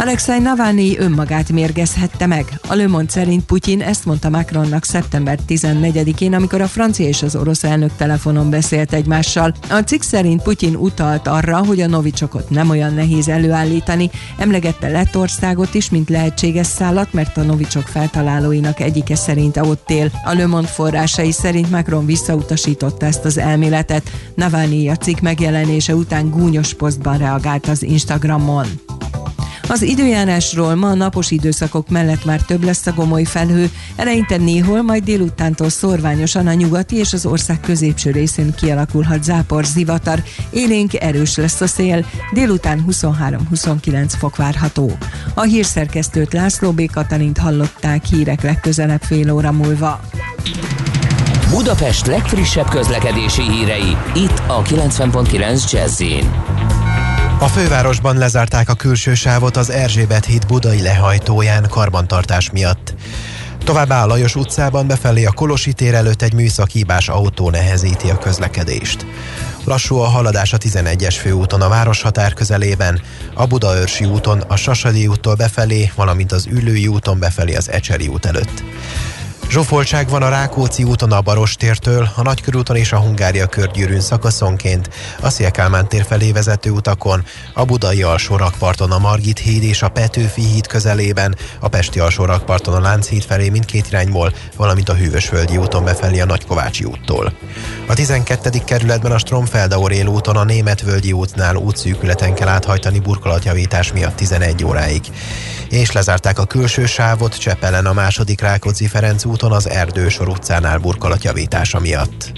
Alexei Navalnyi önmagát mérgezhette meg. A Le Monde szerint Putin ezt mondta Macronnak szeptember tizennegyedikén, amikor a francia és az orosz elnök telefonon beszélt egymással. A cikk szerint Putin utalt arra, hogy a novicsokot nem olyan nehéz előállítani, emlegette Lettországot is, mint lehetséges szállat, mert a novicsok feltalálóinak egyike szerinte ott él. A Le Monde forrásai szerint Macron visszautasította ezt az elméletet. Navalnyi a cikk megjelenése után gúnyos posztban reagált az Instagramon. Az időjárásról: ma napos időszakok mellett már több lesz a gomoly felhő, eleinte néhol, majd délutántól szorványosan a nyugati és az ország középső részén kialakulhat zápor, zivatar, élénk erős lesz a szél, délután huszonhárom-huszonkilenc fok várható. A hírszerkesztőt, László B. Katalint hallották. Hírek legközelebb fél óra múlva. Budapest legfrissebb közlekedési hírei, itt a kilencven pont kilenc Jazz-in. A fővárosban lezárták a külső sávot az Erzsébet híd budai lehajtóján karbantartás miatt. Továbbá a Lajos utcában befelé a Kolosi tér előtt egy műszakibás autó nehezíti a közlekedést. Lassú a haladás a tizenegyes főúton a városhatár közelében, a Budaörsi úton, a Sasadi úttól befelé, valamint az Üllői úton befelé az Ecseri út előtt. Zsúfoltság van a Rákóczi úton a Barostértől, a Nagykörúton és a Hungária körgyűrűn szakaszonként, a Széll-Kálmán tér felé vezető utakon, a budai alsórakparton a Margit híd és a Petőfi híd közelében, a pesti alsórakparton a Lánchíd felé mindkét irányból, valamint a Hűvösvölgyi úton befelé a Nagykovácsi úttól. A tizenkettedik kerületben a Stromfeld-Aurél úton a Németvölgyi útnál útszűkületen kell áthajtani burkolatjavítás miatt tizenegy óráig. És lezárták a külső sávot Csepelen a második Rákóczi Ferenc út az Erdősor utcánál burkolatjavítása miatt.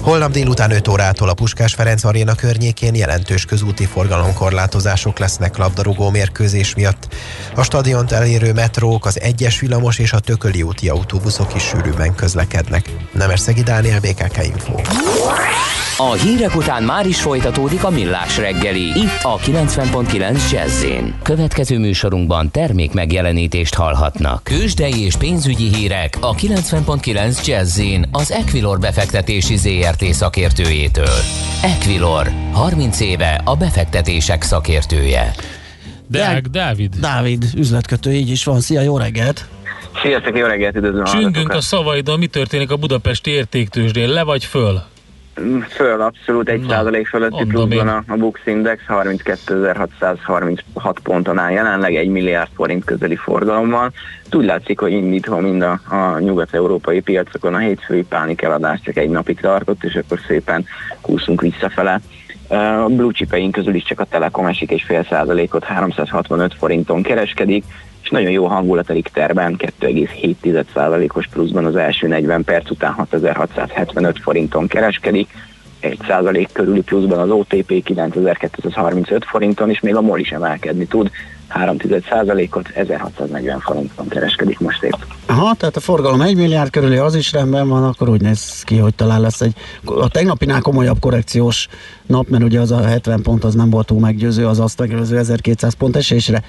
Holnap délután öt órától a Puskás Ferenc Aréna környékén jelentős közúti forgalomkorlátozások lesznek labdarúgó mérkőzés miatt. A stadiont elérő metrók, az egyes villamos és a Tököli úti autóbuszok is sűrűben közlekednek. Nemes Szegi Dániel, bé ká ká Info. A hírek után már is folytatódik a Millás reggeli, itt a kilencven pont kilenc Jazz-en. Következő műsorunkban termék megjelenítést hallhatnak. Tőzsdei és pénzügyi hírek a kilencven pont kilenc Jazz-en az Equilor befektetési zé er té szakértőjétől. Equilor, harminc éve a befektetések szakértője. Deák Dávid. Dávid, üzletkötő, így is van. Szia, jó reggelt! Sziasztok, jó reggelt, üdvözlöm a hallgatókat! Csüngünk a szavaidon, mi történik a budapesti értéktőzsdén? Le vagy föl? Föl, abszolút egy százalék fölötti pluszban a, a Bux Index harminckétezer-hatszázharminchat ponton áll jelenleg, egy milliárd forint közeli forgalommal. Úgy látszik, hogy indítva mind a, a nyugat-európai piacokon a hétfői pánikeladás csak egy napig tartott, és akkor szépen kúszunk visszafele. A blue chipeink közül is csak a Telekom esik egy fél százalékot, háromszázhatvanöt forinton kereskedik, és nagyon jó hangulat a Richterben, kettő egész hét százalékos pluszban az első negyven perc után hatezer-hatszázhetvenöt forinton kereskedik, egy százalék körüli pluszban az o té pé kilencezer-kétszázharmincöt forinton, és még a MOL is emelkedni tud, három egész egy százalékot ezerhatszáznegyven forinton kereskedik most épp. Aha, tehát a forgalom egy milliárd körüli, az is rendben van, akkor úgy néz ki, hogy talán lesz egy a tegnapinál komolyabb korrekciós nap, mert ugye az a hetven pont az nem volt túl meggyőző, az azt megelőző ezerkétszáz pont esésre.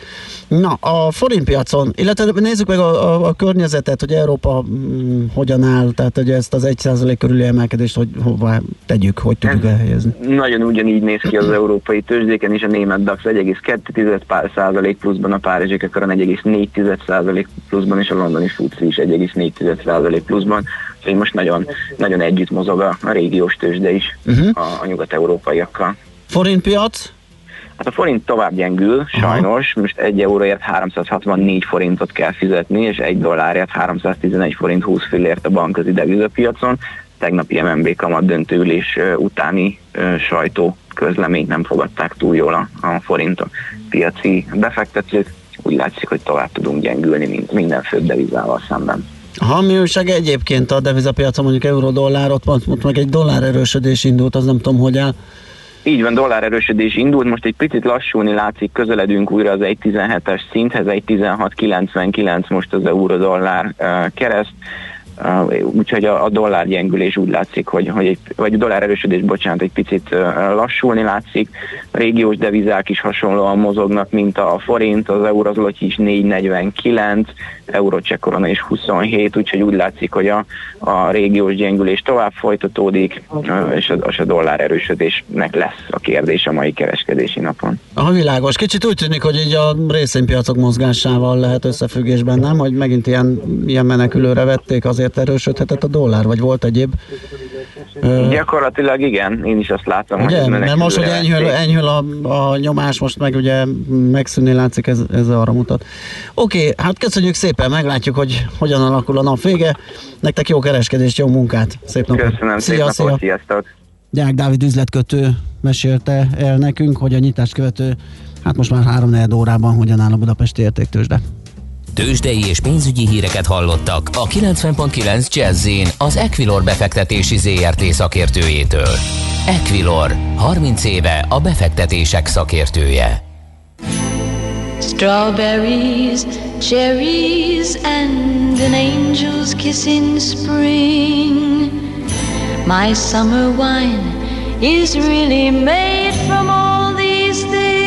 Na, a forintpiacon, illetve nézzük meg a, a, a környezetet, hogy Európa hm, hogyan áll, tehát hogy ezt az egy százalék körüli emelkedést hogy hová tegyük, hogy tudjuk elhelyezni. Nagyon ugyanígy néz ki az európai tőzsdéken is, a német DAX egy egész kettő százalék pluszban, a párizsi kökör egy egész négy százalék pluszban, és a londoni fuci is egy egész négy százalék pluszban. Úgyhogy most nagyon, nagyon együtt mozog a, a régiós tőzsde is uh-huh. a, a nyugat-európaiakkal. Forintpiac? Hát a forint tovább gyengül, sajnos. Aha. Most egy euróért háromszázhatvannégy forintot kell fizetni, és egy dollárért háromszáztizenegy forint húsz fillért a bankközi devizapiacon. Tegnapi em en bé kamat döntőülés utáni uh, sajtó közleményt nem fogadták túl jól a, a forint piaci befektetők. Úgy látszik, hogy tovább tudunk gyengülni minden főbb devizával szemben. Ha mi újság egyébként a devizapiacon, mondjuk euró-dollár, ott, ott meg egy dollár erősödés indult, az nem tudom, hogy áll. Így van, dollár erősödés indult, most egy picit lassulni látszik, közeledünk újra az egy egész tizenhetes szinthez, egy egész tizenhat kilencvenkilenc most az euró-dollár uh, kereszt. Uh, úgyhogy a, a dollár gyengülés úgy látszik, hogy, hogy egy, vagy a dollár erősödés, bocsánat, egy picit uh, lassulni látszik. A régiós devizák is hasonlóan mozognak, mint a forint, az euró zloty is négy egész negyvenkilenc, euró cseh korona is huszonhét, úgyhogy úgy látszik, hogy a, a régiós gyengülés tovább folytatódik, uh, és, a, és a dollár erősödésnek lesz a kérdés a mai kereskedési napon. A világos. Kicsit úgy tűnik, hogy így a részvénypiacok mozgásával lehet összefüggésben, nem? Hogy megint ilyen, ilyen menekülőre vették, azért erősödhetett a dollár, vagy volt egyéb? Gyakorlatilag igen, én is azt látom, ugye, hogy mert most, hogy enyhül, enyhül a, a nyomás, most meg ugye megszűnni látszik, ez, ez arra mutat. Oké, okay, hát köszönjük szépen, meglátjuk, hogy hogyan alakul a nap vége. Nektek jó kereskedést, jó munkát, szép napot! Köszönöm, szép napot, szia. Sziasztok! Deák Dávid üzletkötő mesélte el nekünk, hogy a nyitást követő, hát most már három-negyed órában hogyan áll a budapesti értéktőzsde. Tőzsdei és pénzügyi híreket hallottak a kilencven pont kilenc Jazz-en az Equilor befektetési zé er té szakértőjétől. Equilor, harminc éve a befektetések szakértője. Strawberries, cherries and an angel's kiss in spring. My summer wine is really made from all these things.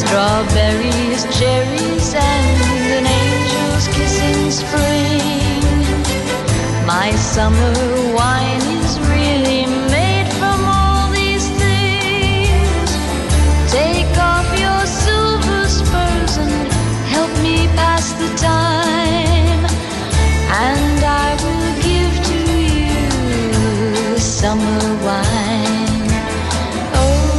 Strawberries, cherries, and an angel's kiss in spring. My summer wine is really made from all these things. Take off your silver spurs and help me pass the time, and I will give to you summer wine. Oh,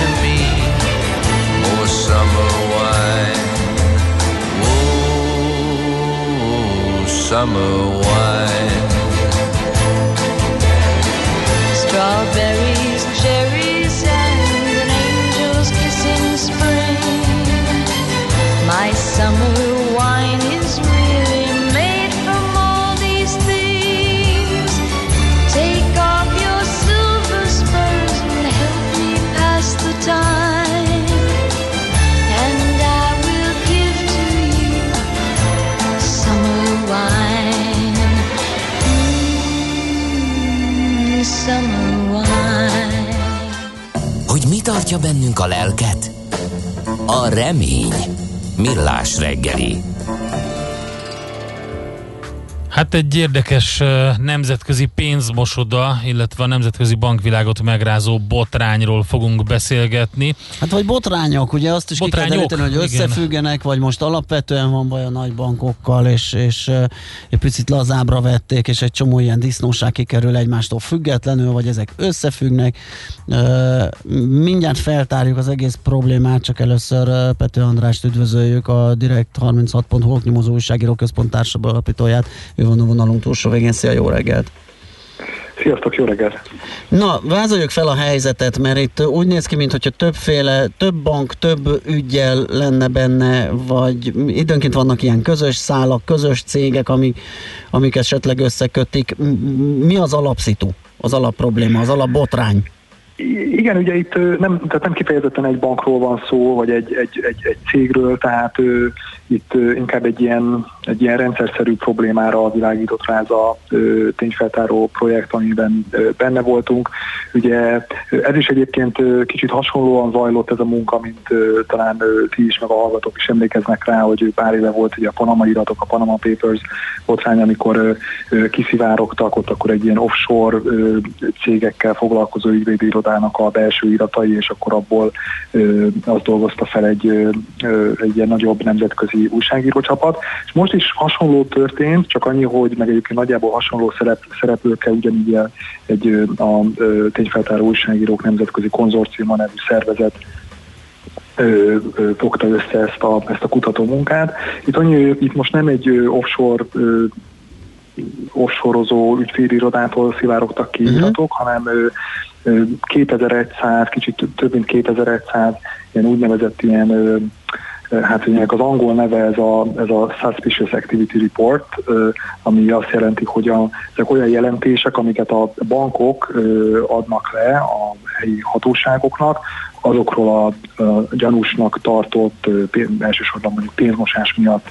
to me more summer wine. Summer wine. Strawberries, cherries, and an angel's kiss in spring. My summer wine is really made from all these things. Take off your silver spurs and help me pass the time, and I will give to you summer wine. Hogy mi tartja bennünk a lelket? A remény. Millás reggeli. Hát egy érdekes nemzetközi pénzmosoda, illetve a nemzetközi bankvilágot megrázó botrányról fogunk beszélgetni. Hát vagy botrányok, ugye azt is botrányok, ki kell deríteni, hogy összefüggenek, igen. Vagy most alapvetően van baj a nagy bankokkal, és, és egy picit lazábra vették, és egy csomó ilyen disznóság kikerül egymástól függetlenül, vagy ezek összefüggnek. Mindjárt feltárjuk az egész problémát, csak először Pető Andrást üdvözöljük, a direkt harminchat pont hu oknyomozó újságíró központ társabb alapítóját. Ő van a vonalunk túlsó végén. Szia, jó reggelt! Sziasztok, jó reggelt! Na, vázoljuk fel a helyzetet, mert itt úgy néz ki, mintha többféle, több bank, több üggyel lenne benne, vagy időnként vannak ilyen közös szálak, közös cégek, amik, amik esetleg összekötik. Mi az alapszitu, az alapprobléma, az alapbotrány? Igen, ugye itt nem, tehát nem kifejezetten egy bankról van szó, vagy egy, egy, egy, egy cégről, tehát ő, itt inkább egy ilyen, egy ilyen rendszerszerű problémára világított rá ez a ő, tényfeltáró projekt, amiben ő, benne voltunk. Ugye ez is egyébként kicsit hasonlóan zajlott ez a munka, mint ő, talán ő, ti is, meg a hallgatók is emlékeznek rá, hogy pár éve volt ugye a Panama iratok, a Panama Papers botrány, amikor ő, kiszivárogtak, ott akkor egy ilyen offshore ő, cégekkel foglalkozó ügyvédi irodát a belső iratai, és akkor abból ö, azt dolgozta fel egy, ö, egy ilyen nagyobb nemzetközi újságírócsapat. És most is hasonló történt, csak annyi, hogy meg egyébként nagyjából hasonló szerep, szereplőkkel ugyanígy egy a tényfeltáró újságírók nemzetközi konzorciuma nevű szervezet fogta össze ezt a, ezt a kutatómunkát. Itt, annyi, itt most nem egy ö, offshore ö, offshore-ozó ügyfélirodától szivárogtak ki iratok, uh-huh. hanem ö, kétezer-száz, kicsit több mint kétezer-száz ilyen úgynevezett ilyen, hát az angol neve ez a, ez a Suspicious Activity Report, ami azt jelenti, hogy a, ezek olyan jelentések, amiket a bankok adnak le a helyi hatóságoknak, azokról a, a gyanúsnak tartott, elsősorban mondjuk pénzmosás miatt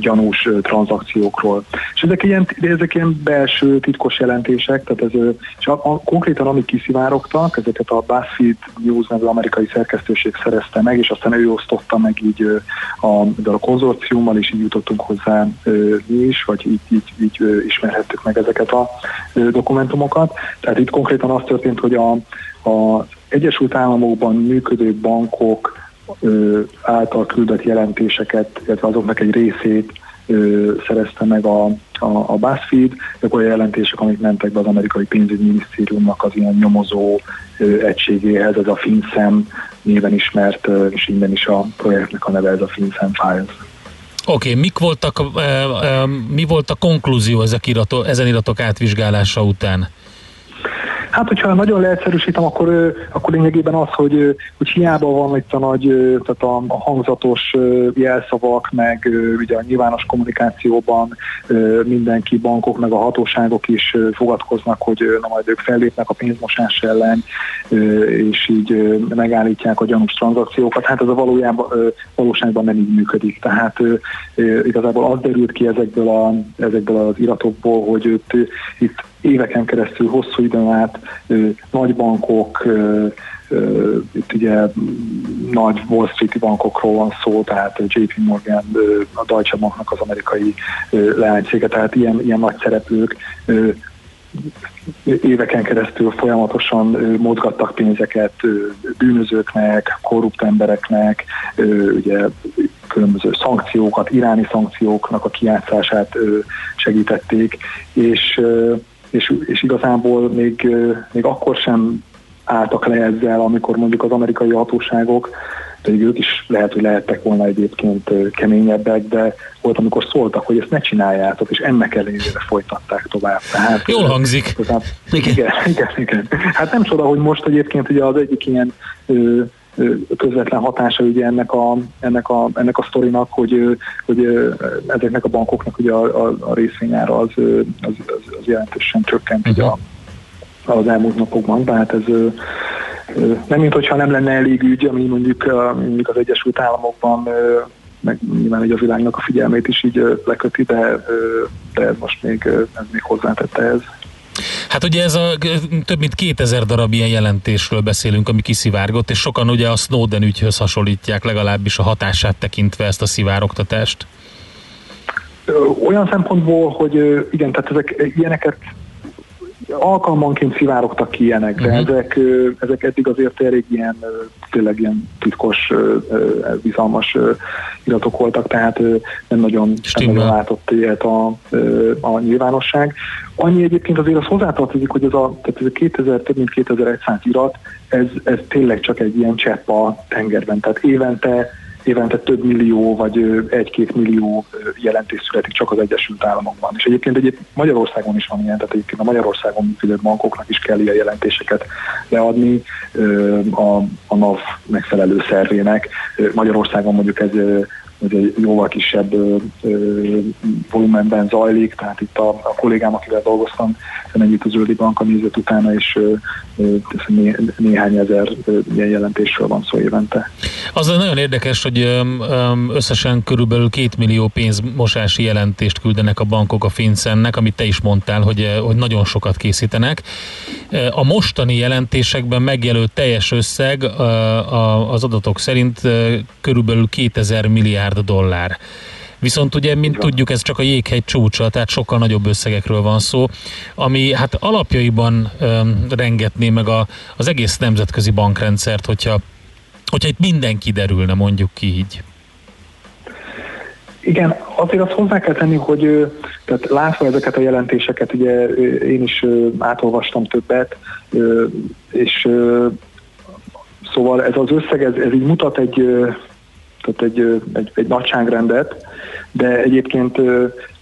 gyanús tranzakciókról. És ezek ilyen, ezek ilyen belső titkos jelentések, tehát ez, és a, a, konkrétan amik kiszivárogtak, ezeket a BuzzFeed News nevű amerikai szerkesztőség szerezte meg, és aztán ő osztotta meg így a, a konzorciummal, és így jutottunk hozzá mi is, vagy így, így, így ismerhettük meg ezeket a dokumentumokat. Tehát itt konkrétan az történt, hogy a, a Egyesült Államokban működő bankok ö, által küldött jelentéseket, illetve azoknak egy részét ö, szerezte meg a, a, a BuzzFeed, ezek olyan jelentések, amik mentek be az amerikai pénzügyminisztériumnak az ilyen nyomozó ö, egységéhez, ez a FinCEN néven ismert, ö, és innen is a projektnek a neve, ez a FinCEN Files. Oké, okay, mik voltak, ö, ö, mi volt a konklúzió ezek iratok, ezen iratok átvizsgálása után? Hát, hogyha nagyon leegyszerűsítem, akkor, akkor lényegében az, hogy, hogy hiába van itt a nagy, tehát a hangzatos jelszavak, meg ugye a nyilvános kommunikációban mindenki, bankok, meg a hatóságok is fogadkoznak, hogy na majd ők fellépnek a pénzmosás ellen, és így megállítják a gyanús tranzakciókat. Hát ez a valójában, valóságban nem így működik. Tehát igazából az derült ki ezekből, a, ezekből az iratokból, hogy itt, itt éveken keresztül, hosszú időn át nagybankok, itt ugye nagy Wall Street-i bankokról van szó, tehát jé pé Morgan, a Deutsche Banknak az amerikai leánycége, tehát ilyen, ilyen nagy szereplők éveken keresztül folyamatosan mozgattak pénzeket bűnözőknek, korrupt embereknek, ugye különböző szankciókat, iráni szankcióknak a kijátszását segítették, és, és, és igazából még, még akkor sem álltak le ezzel, amikor mondjuk az amerikai hatóságok, pedig ők is lehet, hogy lehettek volna egyébként keményebbek, de volt, amikor szóltak, hogy ezt ne csináljátok, és ennek ellenére folytatták tovább. Tehát, jól hangzik. Tehát, igen, igen, igen. Hát nem csoda, hogy most egyébként ugye az egyik ilyen ö, közvetlen hatása ugye ennek a, ennek a, ennek a sztorinak, hogy, hogy ezeknek a bankoknak ugye a, a, a részvényára az, az, az jelentősen csökkent ugye a, az elmúlt napokban, tehát ez nem mint hogyha nem lenne elég ügy, ami mondjuk, mondjuk az Egyesült Államokban meg nyilván így a világnak a figyelmét is így leköti, de, de ez most még, ez még hozzátette ez. Hát ugye ez a több mint kétezer darab ilyen jelentésről beszélünk, ami kiszivárgott, és sokan ugye a Snowden ügyhöz hasonlítják, legalábbis a hatását tekintve ezt a szivárogtatást. Olyan szempontból, hogy igen, tehát ezek ilyeneket alkalmanként szivárogtak ki ilyenek, de uh-huh. ezek, ezek eddig azért elég ilyen, tényleg ilyen titkos, bizalmas iratok voltak, tehát nem nagyon, nem nagyon látott ilyet a, a nyilvánosság. Annyi egyébként azért az hozzátartozik, hogy ez a, tehát ez a kétezer, több mint kétezer-száz irat, ez, ez tényleg csak egy ilyen csepp a tengerben, tehát évente évente több millió vagy egy-két millió jelentés születik csak az Egyesült Államokban. És egyébként egyébként Magyarországon is van ilyen, tehát egyébként a Magyarországon működő bankoknak is kell ilyen jelentéseket leadni a, a NAV megfelelő szervének. Magyarországon mondjuk ez, ez egy jóval kisebb volumenben zajlik, tehát itt a, a kollégám, akivel dolgoztam, ennyit az Zöldi Banka nézett utána, és né, néhány ezer ilyen jelentésről van szó évente. Az nagyon érdekes, hogy összesen körülbelül két millió pénzmosási jelentést küldenek a bankok a FinCEN-nek, amit te is mondtál, hogy, hogy nagyon sokat készítenek. A mostani jelentésekben megjelölt teljes összeg az adatok szerint körülbelül kétezer milliárd dollár. Viszont ugye, mint tudjuk, ez csak a jéghegy csúcsa, tehát sokkal nagyobb összegekről van szó, ami hát alapjaiban öm, rengetné meg a, az egész nemzetközi bankrendszert, hogyha, hogyha itt mindenki derülne, mondjuk ki így. Igen, azért azt hozzá kell tenni, hogy tehát látva ezeket a jelentéseket, ugye én is átolvastam többet, és szóval ez az összeg, ez, ez így mutat egy... tehát egy, egy, egy nagyságrendet, de egyébként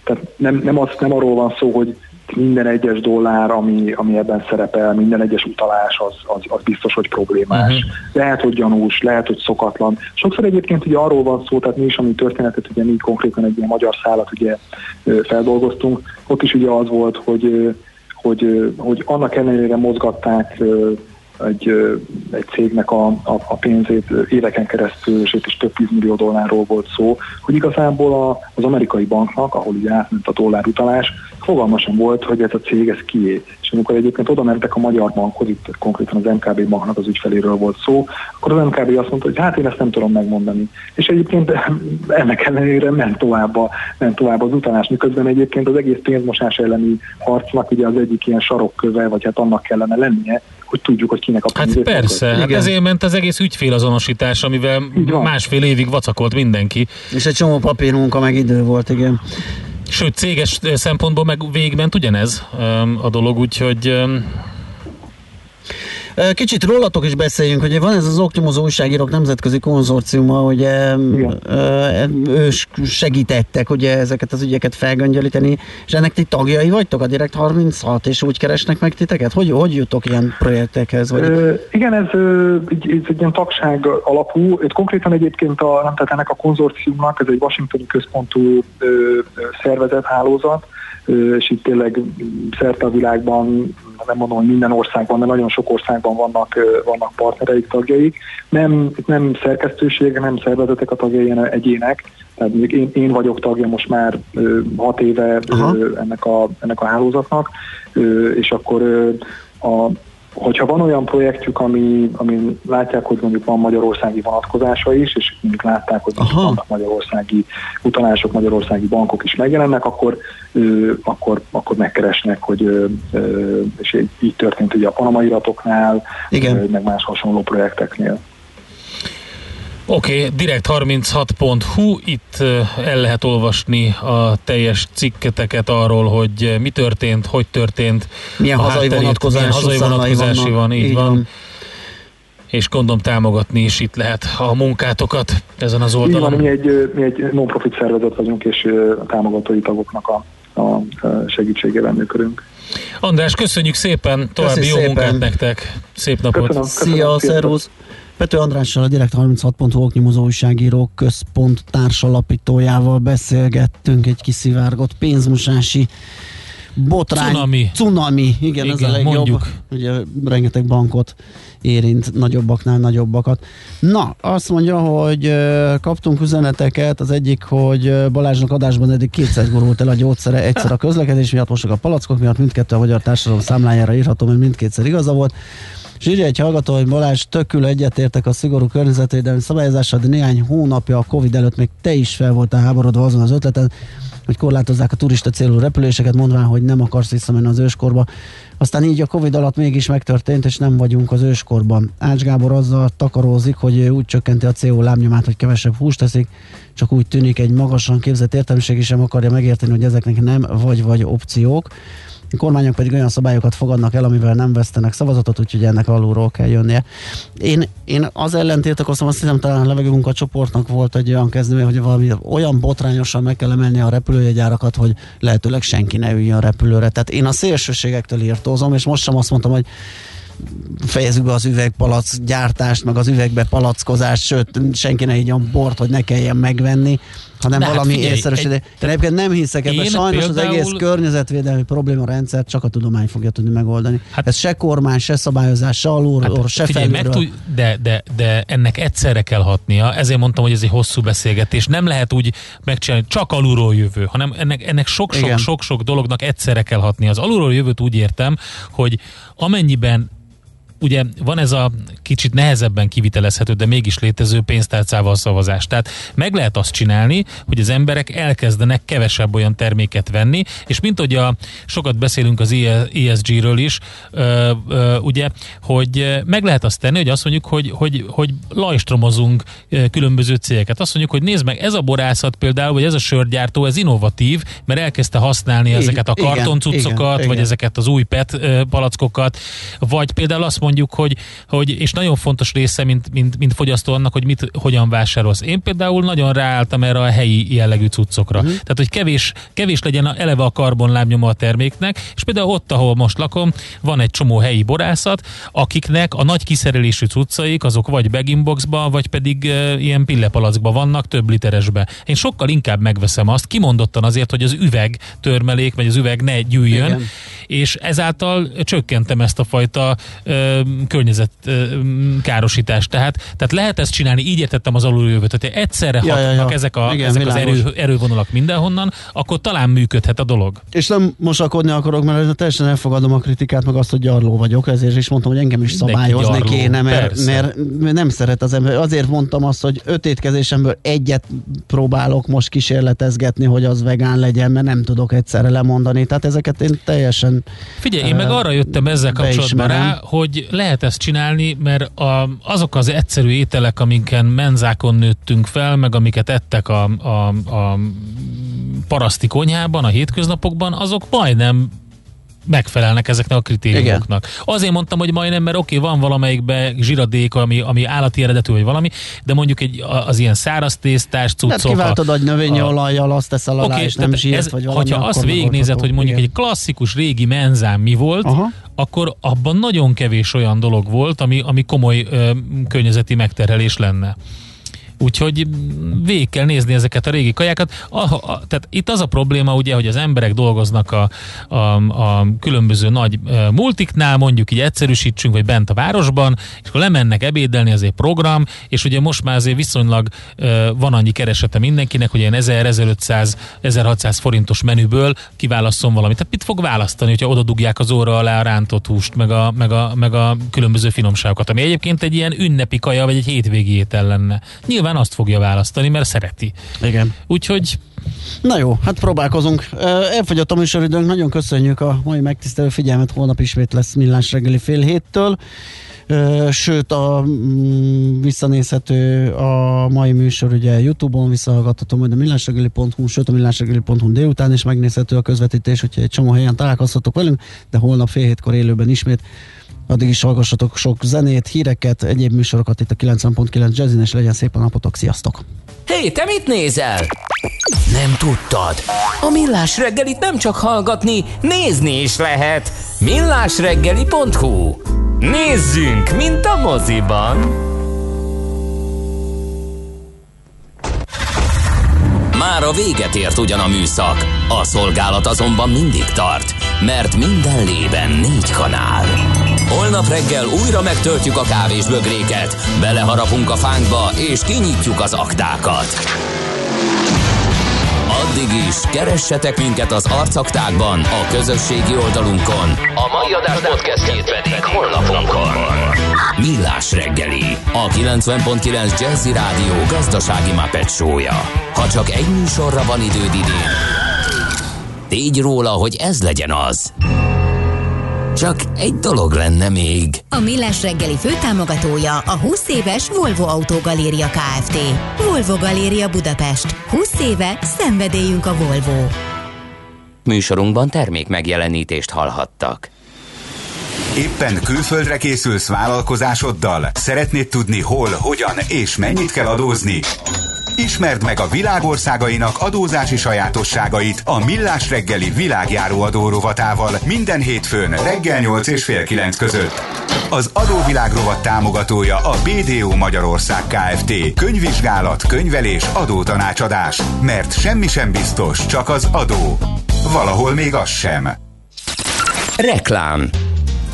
tehát nem, nem, az, nem arról van szó, hogy minden egyes dollár, ami, ami ebben szerepel, minden egyes utalás, az, az, az biztos, hogy problémás. Uh-huh. Lehet, hogy gyanús, lehet, hogy szokatlan. Sokszor egyébként ugye arról van szó, tehát mi is, ami történetet, ugye mi konkrétan egy ilyen magyar szállat ugye feldolgoztunk, ott is ugye az volt, hogy, hogy, hogy annak ellenére mozgatták Egy, egy cégnek a, a, a pénzét éveken keresztül, és itt is több tízmillió dollárról volt szó, hogy igazából a, az amerikai banknak, ahol így átment a dollár utalás, fogalma sem volt, hogy ez a cég, ez kié. És amikor egyébként oda mentek a Magyar Bankhoz, itt konkrétan az em ká bé Banknak az ügyfeléről volt szó, akkor az em ká bé azt mondta, hogy hát én ezt nem tudom megmondani. És egyébként ennek ellenére ment tovább, a, ment tovább az utalás, miközben egyébként az egész pénzmosás elleni harcnak ugye az egyik ilyen sarokköve, vagy hát annak kellene lennie, hogy tudjuk, hogy kinek a pénzét. Hát persze, hát ezért ment az egész ügyfélazonosítás, amivel másfél évig vacakolt mindenki. És egy csomó papírmunka meg idő volt, igen. Sőt, céges szempontból meg végment ugyanez a dolog, úgyhogy... Kicsit rólatok is beszéljünk, hogy van ez az Optimus újságírók nemzetközi konzorciuma, ugye ő segítettek ugye ezeket az ügyeket felgöngyölíteni, és ennek ti tagjai vagytok, a direkt harminchat, és úgy keresnek meg titeket? Hogy, hogy jutok ilyen projektekhez? Vagy? Ö, igen, ez, ez egy ilyen tagság alapú, itt konkrétan egyébként a, nem, tehát ennek a konzorciumnak, ez egy washingtoni központú ö, szervezet, hálózat, és itt tényleg szerte a világban, nem mondom, hogy minden országban, de nagyon sok országban vannak, vannak partnereik, tagjaik. Nem, nem szerkesztőség, nem szervezetek a tagjai, egyének. Tehát én, én vagyok tagja most már hat éve ennek a, ennek a hálózatnak, és akkor a... Hogyha van olyan projektjük, ami, amin látják, hogy mondjuk van magyarországi vonatkozása is, és mondjuk látták, hogy vannak magyarországi utalások, magyarországi bankok is megjelennek, akkor, ö, akkor, akkor megkeresnek, hogy ö, ö, és így történt ugye a Panama iratoknál, ö, meg más hasonló projekteknél. Oké, okay, direkt harminchat pont hu, itt el lehet olvasni a teljes cikketeket arról, hogy mi történt, hogy történt, milyen a hazai vonatkozási van, így, így van. van. És gondolom támogatni is itt lehet a munkátokat ezen az oldalon. Van, mi egy, mi egy non-profit szervezet vagyunk, és a támogatói tagoknak a, a segítségével működünk. András, köszönjük szépen, további Köszi jó szépen. munkát nektek, szép napot! Köszönöm, köszönöm, Szia, szervusz! Pető Andrással, a direkt harminchat pont hu oknyomozó újságíró központ társalapítójával beszélgettünk, egy kiszivárgott pénzmosási botrány. Cunami. Cunami, igen, igen, ez a legjobb. Mondjuk. Ugye rengeteg bankot érint, nagyobbaknál nagyobbakat. Na, azt mondja, hogy kaptunk üzeneteket, az egyik, hogy Balázsnak adásban eddig kétszer gurult el a gyógyszere, egyszer a közlekedés miatt, most a palackok miatt, mindkettő a magyar társadalom számlájára írható, mert mindkétszer igaza volt. És írja egy hallgató, hogy Balázs, tökül egyetértek a szigorú környezetvédelmi szabályozással, de néhány hónapja a Covid előtt még te is fel voltál háborodva azon az ötleten, hogy korlátozzák a turista célú repüléseket, mondván, hogy nem akarsz visszamenni az őskorba. Aztán így a Covid alatt mégis megtörtént, és nem vagyunk az őskorban. Ács Gábor azzal takarózik, hogy úgy csökkenti a cé o lábnyomát, hogy kevesebb húst teszik, csak úgy tűnik, egy magasan képzett értelmiség sem akarja megérteni, hogy ezeknek nem vagy-vagy opciók. A kormányok pedig olyan szabályokat fogadnak el, amivel nem vesztenek szavazatot, úgyhogy ennek alulról kell jönnie. Én, én az ellen tiltakoztam, azt hiszem, talán a levegőnk a csoportnak volt egy olyan kezdeménye, hogy valami olyan botrányosan meg kell emelni a repülőjegyárakat, hogy lehetőleg senki ne üljön repülőre. Tehát én a szélsőségektől írtózom, és most sem azt mondtam, hogy fejezzük be az üvegpalac gyártást, meg az üvegbe palackozást, sőt, senki ne igyon bort, hogy ne kelljen megvenni, hanem ne, valami hát észszerűs ide. Egyébként nem hiszek ebben, sajnos például... az egész környezetvédelmi probléma rendszer csak a tudomány fogja tudni megoldani. Hát, ez se kormány, se szabályozás, se alulról, hát, se figyelj, felülről. Tud, de, de, de ennek egyszerre kell hatnia, ezért mondtam, hogy ez egy hosszú beszélgetés, nem lehet úgy megcsinálni, csak alulról jövő, hanem ennek sok-sok-sok dolognak egyszerre kell hatnia. Az alulról jövőt úgy értem, hogy amennyiben ugye van ez a kicsit nehezebben kivitelezhető, de mégis létező pénztárcával szavazás. Tehát meg lehet azt csinálni, hogy az emberek elkezdenek kevesebb olyan terméket venni, és mint hogy a, sokat beszélünk az í es gé-ről is, ö, ö, ugye, hogy meg lehet azt tenni, hogy azt mondjuk, hogy, hogy, hogy lajstromozunk különböző cégeket. Azt mondjuk, hogy nézd meg, ez a borászat például, vagy ez a sörgyártó, ez innovatív, mert elkezdte használni igen, ezeket a kartoncucokat, igen, vagy igen. ezeket az új pet palackokat, vagy például azt mondjuk, mondjuk, hogy, hogy, és nagyon fontos része, mint, mint, mint fogyasztó annak, hogy mit, hogyan vásárolsz. Én például nagyon ráálltam erre a helyi jellegű cuccokra. Uh-huh. Tehát, hogy kevés, kevés legyen eleve a karbonlábnyoma a terméknek, és például ott, ahol most lakom, van egy csomó helyi borászat, akiknek a nagy kiszerelésű cuccaik, azok vagy bag-in-boxba, vagy pedig e, ilyen pillepalackba vannak, több literesbe. Én sokkal inkább megveszem azt, kimondottan azért, hogy az üveg törmelék, vagy az üveg ne gyűjjön, igen. és ezáltal csökkentem ezt a fajta e, környezetkárosítás. Tehát, tehát lehet ezt csinálni, így értettem az aluljövet, hogy egyszerre ja, hatnak ja, ja. ezek, a, igen, ezek az erő, erővonalak mindenhonnan, akkor talán működhet a dolog. És nem mosakodni akarok, mert teljesen elfogadom a kritikát, meg azt, hogy gyarló vagyok, ezért is mondtam, hogy engem is szabályozni gyarló, kéne, mert, mert nem szeret az ember. Azért mondtam azt, hogy öt étkezésemből egyet próbálok most kísérletezgetni, hogy az vegán legyen, mert nem tudok egyszerre lemondani. Tehát ezeket én teljesen Figyelj, én meg arra jöttem ezzel kapcsolatban rá, hogy lehet ezt csinálni, mert a, azok az egyszerű ételek, amiken menzákon nőttünk fel, meg amiket ettek a, a, a paraszti konyhában, a hétköznapokban, azok majdnem megfelelnek ezeknek a kritériumoknak. Igen. Azért mondtam, hogy majdnem, mert oké, okay, van valamelyikben zsiradék, ami, ami állati eredetű, vagy valami, de mondjuk egy, az ilyen száraz tésztás cuccok. Tehát kiváltod a növényolajjal, azt teszel alá, okay, és nem zsírt, vagy valami. Ha azt végignézed, hogy mondjuk igen. egy klasszikus régi menzán mi volt, aha. akkor abban nagyon kevés olyan dolog volt, ami, ami komoly ö, környezeti megterhelés lenne. Úgyhogy végig kell nézni ezeket a régi kajákat. A, a, tehát itt az a probléma, ugye, hogy az emberek dolgoznak a, a, a különböző nagy multiknál, mondjuk így egyszerűsítsünk, vagy bent a városban, és akkor lemennek ebédelni, azért program, és ugye most már azért viszonylag van annyi keresete mindenkinek, hogy ilyen ezer-ezerötszáz-ezerhatszáz forintos menüből kiválasszon valamit. Tehát mit fog választani, hogyha oda dugják az óra alá a rántott húst, meg a, meg a, meg a különböző finomságokat, ami egyébként egy ilyen ünnepi kaja, vagy egy hétvégi étel lenne. Nyilván azt fogja választani, mert szereti. Igen. Úgyhogy... Na jó, hát próbálkozunk. Elfogyott a műsoridőnk, nagyon köszönjük a mai megtisztelő figyelmet, holnap ismét lesz Millás reggeli fél héttől. Sőt, a, visszanézhető a mai műsor ugye YouTube-on, visszahallgatható majd a millásreggeli pont hu, sőt a millásreggeli pont hu délután is megnézhető a közvetítés, hogyha egy csomó helyen találkozhatok velünk, de holnap fél hétkor élőben ismét. Addig is hallgassatok sok zenét, híreket, egyéb műsorokat itt a kilencven pont kilenc Jazzin, és legyen szép a napotok, sziasztok! Hé, hey, te mit nézel? Nem tudtad? A Millás reggelit nem csak hallgatni, nézni is lehet! millásreggeli pont hu Nézzünk, mint a moziban! Már a véget ért ugyan a műszak, a szolgálat azonban mindig tart, mert minden lében négy kanál. Holnap reggel újra megtöltjük a kávés bögréket, beleharapunk a fánkba és kinyitjuk az aktákat. Addig is, keressetek minket az arcaktákban, a közösségi oldalunkon. A mai adás podcastjét pedig holnapunkon. Millás reggeli, a kilencven pont kilenc Jazzy Rádió gazdasági Muppet show-ja. Ha csak egy műsorra van időd idén, tégy róla, hogy ez legyen az. Csak egy dolog lenne még. A Millás reggeli főtámogatója a húsz éves Volvo Autó Galéria Kft. Volvo Galéria Budapest. húsz éve szenvedélyünk a Volvo. Műsorunkban termék megjelenítést hallhattak. Éppen külföldre készülsz vállalkozásoddal? Szeretnéd tudni hol, hogyan és mennyit kell adózni? Ismerd meg a világországainak adózási sajátosságait a Millás reggeli világjáró adórovatával minden hétfőn reggel nyolc és fél kilenc között. Az adóvilágrovat támogatója a bé dé o Magyarország Kft. Könyvvizsgálat, könyvelés, adótanácsadás. Mert semmi sem biztos, csak az adó. Valahol még az sem. Reklám.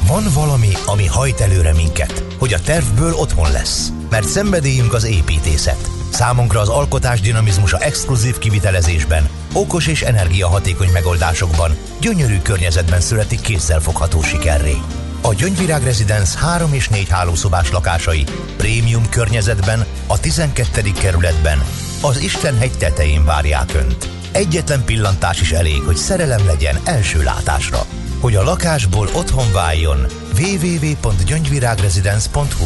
Van valami, ami hajt előre minket, hogy a tervből otthon lesz. Mert szenvedélyünk az építészet. Számunkra az alkotás dinamizmusa exkluzív kivitelezésben, okos és energiahatékony megoldásokban, gyönyörű környezetben születik kézzelfogható sikerré. A Gyöngyvirág Residence három és négy hálószobás lakásai prémium környezetben, a tizenkettedik kerületben, az Istenhegy tetején várják Önt. Egyetlen pillantás is elég, hogy szerelem legyen első látásra. Hogy a lakásból otthon váljon, double-u double-u double-u pont gyöngyvirág residence pont hu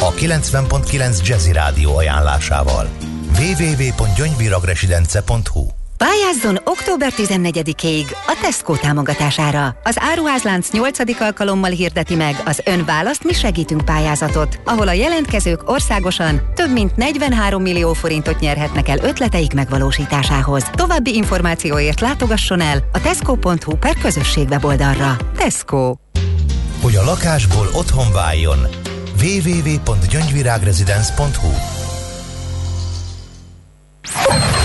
a kilencven pont kilenc Jazzy Rádió ajánlásával. double-u double-u double-u pont gyöngyvirág residence pont hu Pályázzon október tizennegyedikéig a Tesco támogatására. Az Áruházlánc nyolcadik alkalommal hirdeti meg az Ön választ, mi segítünk pályázatot, ahol a jelentkezők országosan több mint negyvenhárom millió forintot nyerhetnek el ötleteik megvalósításához. További információért látogasson el a tesco pont hu per közösség weboldalra. Tesco. Hogy a lakásból otthon váljon. double-u double-u double-u pont gyöngyvirág residence pont hu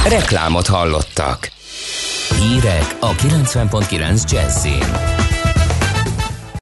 Reklámot hallottak. Hírek a kilencven pont kilenc Jazzin.